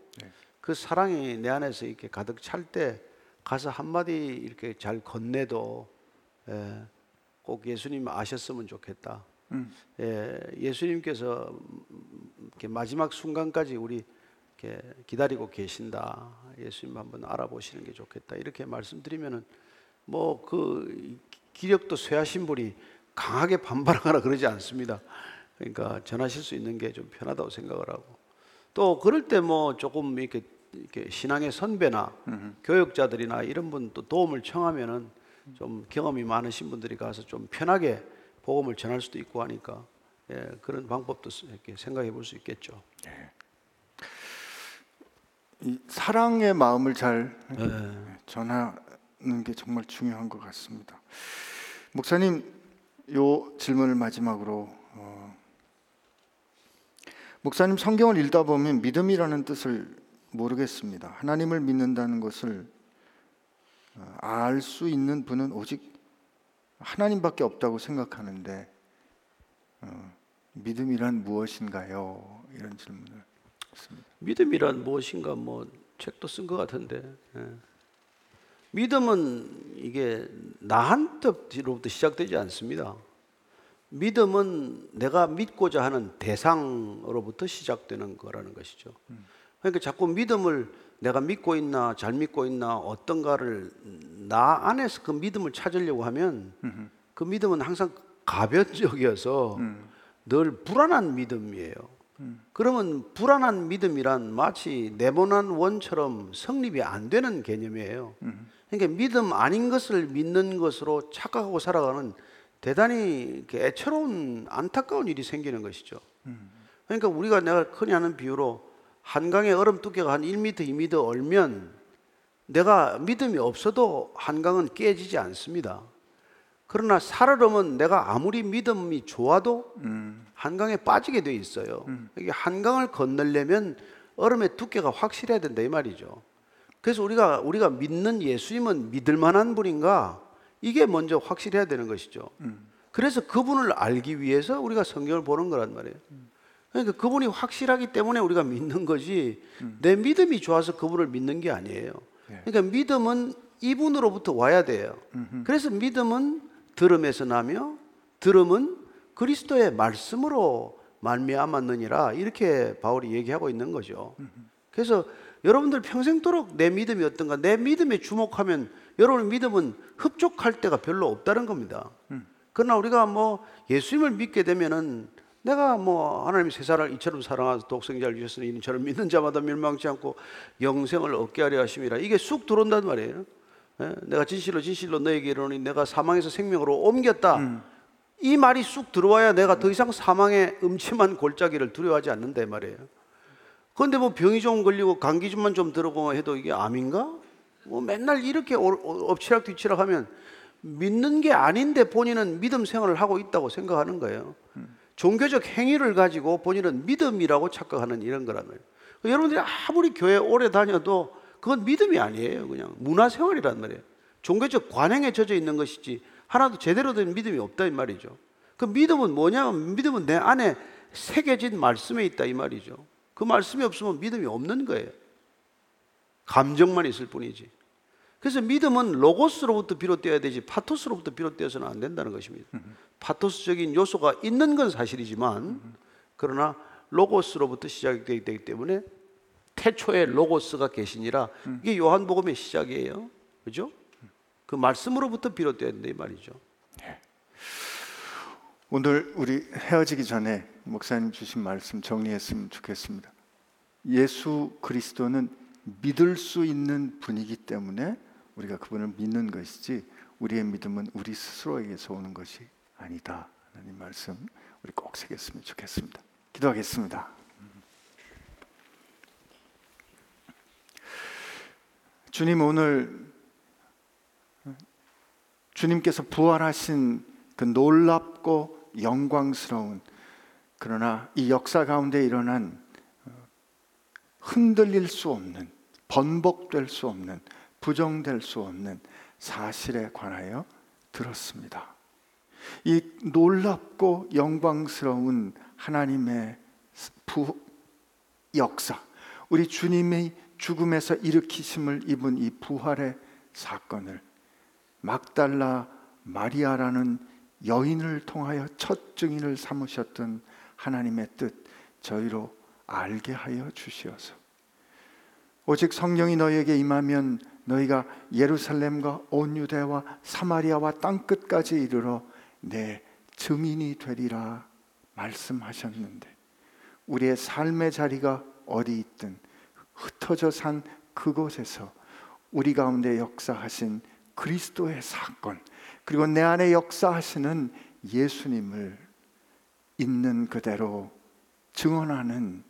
그 사랑이 내 안에서 이렇게 가득 찰 때 가서 한마디 이렇게 잘 건네도 꼭 예수님 아셨으면 좋겠다. 예수님께서 이렇게 마지막 순간까지 우리 이렇게 기다리고 계신다. 예수님 한번 알아보시는 게 좋겠다. 이렇게 말씀드리면은 뭐 그 기력도 쇠하신 분이 강하게 반발하거나 그러지 않습니다. 그러니까 전하실 수 있는 게 좀 편하다고 생각을 하고 또 그럴 때 뭐 조금 이렇게 신앙의 선배나 교육자들이나 이런 분도 도움을 청하면은 좀 경험이 많으신 분들이 가서 좀 편하게 복음을 전할 수도 있고 하니까 그런 방법도 이렇게 생각해 볼 수 있겠죠. 네. 이 사랑의 마음을 잘 전하는 게 정말 중요한 것 같습니다. 목사님, 요 질문을 마지막으로 목사님 성경을 읽다 보면 믿음이라는 뜻을 모르겠습니다. 하나님을 믿는다는 것을 알 수 있는 분은 오직 하나님밖에 없다고 생각하는데 믿음이란 무엇인가요? 이런 질문을 했습니다. 믿음이란 무엇인가 뭐 책도 쓴 것 같은데 믿음은 이게 나한테로부터 시작되지 않습니다. 믿음은 내가 믿고자 하는 대상으로부터 시작되는 거라는 것이죠. 그러니까 자꾸 믿음을 내가 믿고 있나 잘 믿고 있나 어떤가를 나 안에서 그 믿음을 찾으려고 하면 그 믿음은 항상 가변적이어서 늘 불안한 믿음이에요. 그러면 불안한 믿음이란 마치 네모난 원처럼 성립이 안 되는 개념이에요. 그러니까 믿음 아닌 것을 믿는 것으로 착각하고 살아가는 대단히 애처로운 안타까운 일이 생기는 것이죠. 그러니까 우리가 내가 흔히 하는 비유로 한강에 얼음 두께가 한 1m, 2m 얼면 내가 믿음이 없어도 한강은 깨지지 않습니다. 그러나 살얼음은 내가 아무리 믿음이 좋아도 한강에 빠지게 돼 있어요. 이게 한강을 건너려면 얼음의 두께가 확실해야 된다 이 말이죠. 그래서 우리가 믿는 예수님은 믿을 만한 분인가, 이게 먼저 확실해야 되는 것이죠. 그래서 그분을 알기 위해서 우리가 성경을 보는 거란 말이에요. 그러니까 그분이 확실하기 때문에 우리가 믿는 거지 내 믿음이 좋아서 그분을 믿는 게 아니에요. 그러니까 믿음은 이분으로부터 와야 돼요. 그래서 믿음은 들음에서 나며 들음은 그리스도의 말씀으로 말미암았느니라, 이렇게 바울이 얘기하고 있는 거죠. 그래서 여러분들 평생도록 내 믿음이 어떤가, 내 믿음에 주목하면 여러분의 믿음은 흡족할 때가 별로 없다는 겁니다. 그러나 우리가 예수님을 믿게 되면은 내가 하나님이 세상을 이처럼 사랑하사 독생자를 주셨으니 이처럼 믿는 자마다 멸망치 않고 영생을 얻게 하려 하심이라, 이게 쑥 들어온단 말이에요. 내가 진실로 진실로 너에게 이르노니 내가 사망에서 생명으로 옮겼다. 이 말이 쑥 들어와야 내가 더 이상 사망의 음침한 골짜기를 두려워하지 않는다 말이에요. 그런데 병이 좀 걸리고 감기 좀만 좀 들어보면 해도 이게 암인가? 맨날 이렇게 엎치락 뒤치락 하면 믿는 게 아닌데 본인은 믿음 생활을 하고 있다고 생각하는 거예요. 종교적 행위를 가지고 본인은 믿음이라고 착각하는 이런 거라면, 여러분들이 아무리 교회 오래 다녀도 그건 믿음이 아니에요. 그냥 문화생활이란 말이에요. 종교적 관행에 젖어 있는 것이지 하나도 제대로 된 믿음이 없다 이 말이죠. 그 믿음은 뭐냐면 믿음은 내 안에 새겨진 말씀에 있다 이 말이죠. 그 말씀이 없으면 믿음이 없는 거예요. 감정만 있을 뿐이지. 그래서 믿음은 로고스로부터 비롯되어야 되지 파토스로부터 비롯되어서는 안 된다는 것입니다. 파토스적인 요소가 있는 건 사실이지만 그러나 로고스로부터 시작이 되기 때문에 태초에 로고스가 계시니라, 이게 요한복음의 시작이에요. 그죠? 그 말씀으로부터 비롯되어야 된다 이 말이죠. 네. 오늘 우리 헤어지기 전에 목사님 주신 말씀 정리했으면 좋겠습니다. 예수 그리스도는 믿을 수 있는 분이기 때문에 우리가 그분을 믿는 것이지 우리의 믿음은 우리 스스로에게서 오는 것이 아니다. 하나님 말씀 우리 꼭 새겼으면 좋겠습니다. 기도하겠습니다. 주님, 오늘 주님께서 부활하신 그 놀랍고 영광스러운, 그러나 이 역사 가운데 일어난 흔들릴 수 없는, 번복될 수 없는, 부정될 수 없는 사실에 관하여 들었습니다. 이 놀랍고 영광스러운 하나님의 역사, 우리 주님의 죽음에서 일으키심을 입은 이 부활의 사건을 막달라 마리아라는 여인을 통하여 첫 증인을 삼으셨던 하나님의 뜻, 저희로 알게 하여 주시어서 오직 성령이 너희에게 임하면 너희가 예루살렘과 온 유대와 사마리아와 땅끝까지 이르러 내 증인이 되리라 말씀하셨는데, 우리의 삶의 자리가 어디 있든 흩어져 산 그곳에서 우리 가운데 역사하신 그리스도의 사건, 그리고 내 안에 역사하시는 예수님을 있는 그대로 증언하는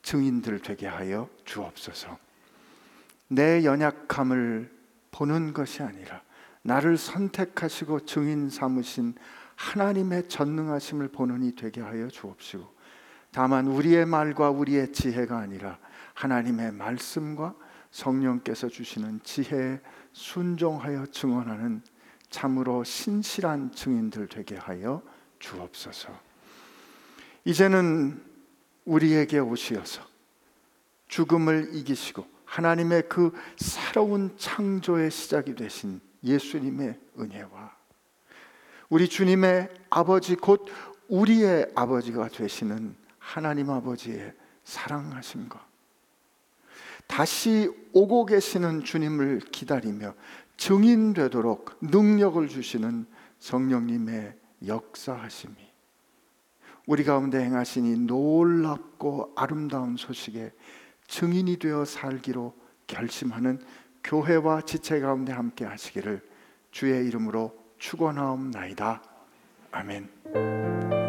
증인들 되게 하여 주옵소서. 내 연약함을 보는 것이 아니라 나를 선택하시고 증인 삼으신 하나님의 전능하심을 보는 이 되게 하여 주옵시고, 다만 우리의 말과 우리의 지혜가 아니라 하나님의 말씀과 성령께서 주시는 지혜에 순종하여 증언하는 참으로 신실한 증인들 되게 하여 주옵소서. 이제는 우리에게 오시어서 죽음을 이기시고 하나님의 그 새로운 창조의 시작이 되신 예수님의 은혜와 우리 주님의 아버지, 곧 우리의 아버지가 되시는 하나님 아버지의 사랑하심과 다시 오고 계시는 주님을 기다리며 증인 되도록 능력을 주시는 성령님의 역사하심이 우리 가운데 행하신 이 놀랍고 아름다운 소식에 증인이 되어 살기로 결심하는 교회와 지체 가운데 함께 하시기를 주의 이름으로 축원하옵나이다. 아멘.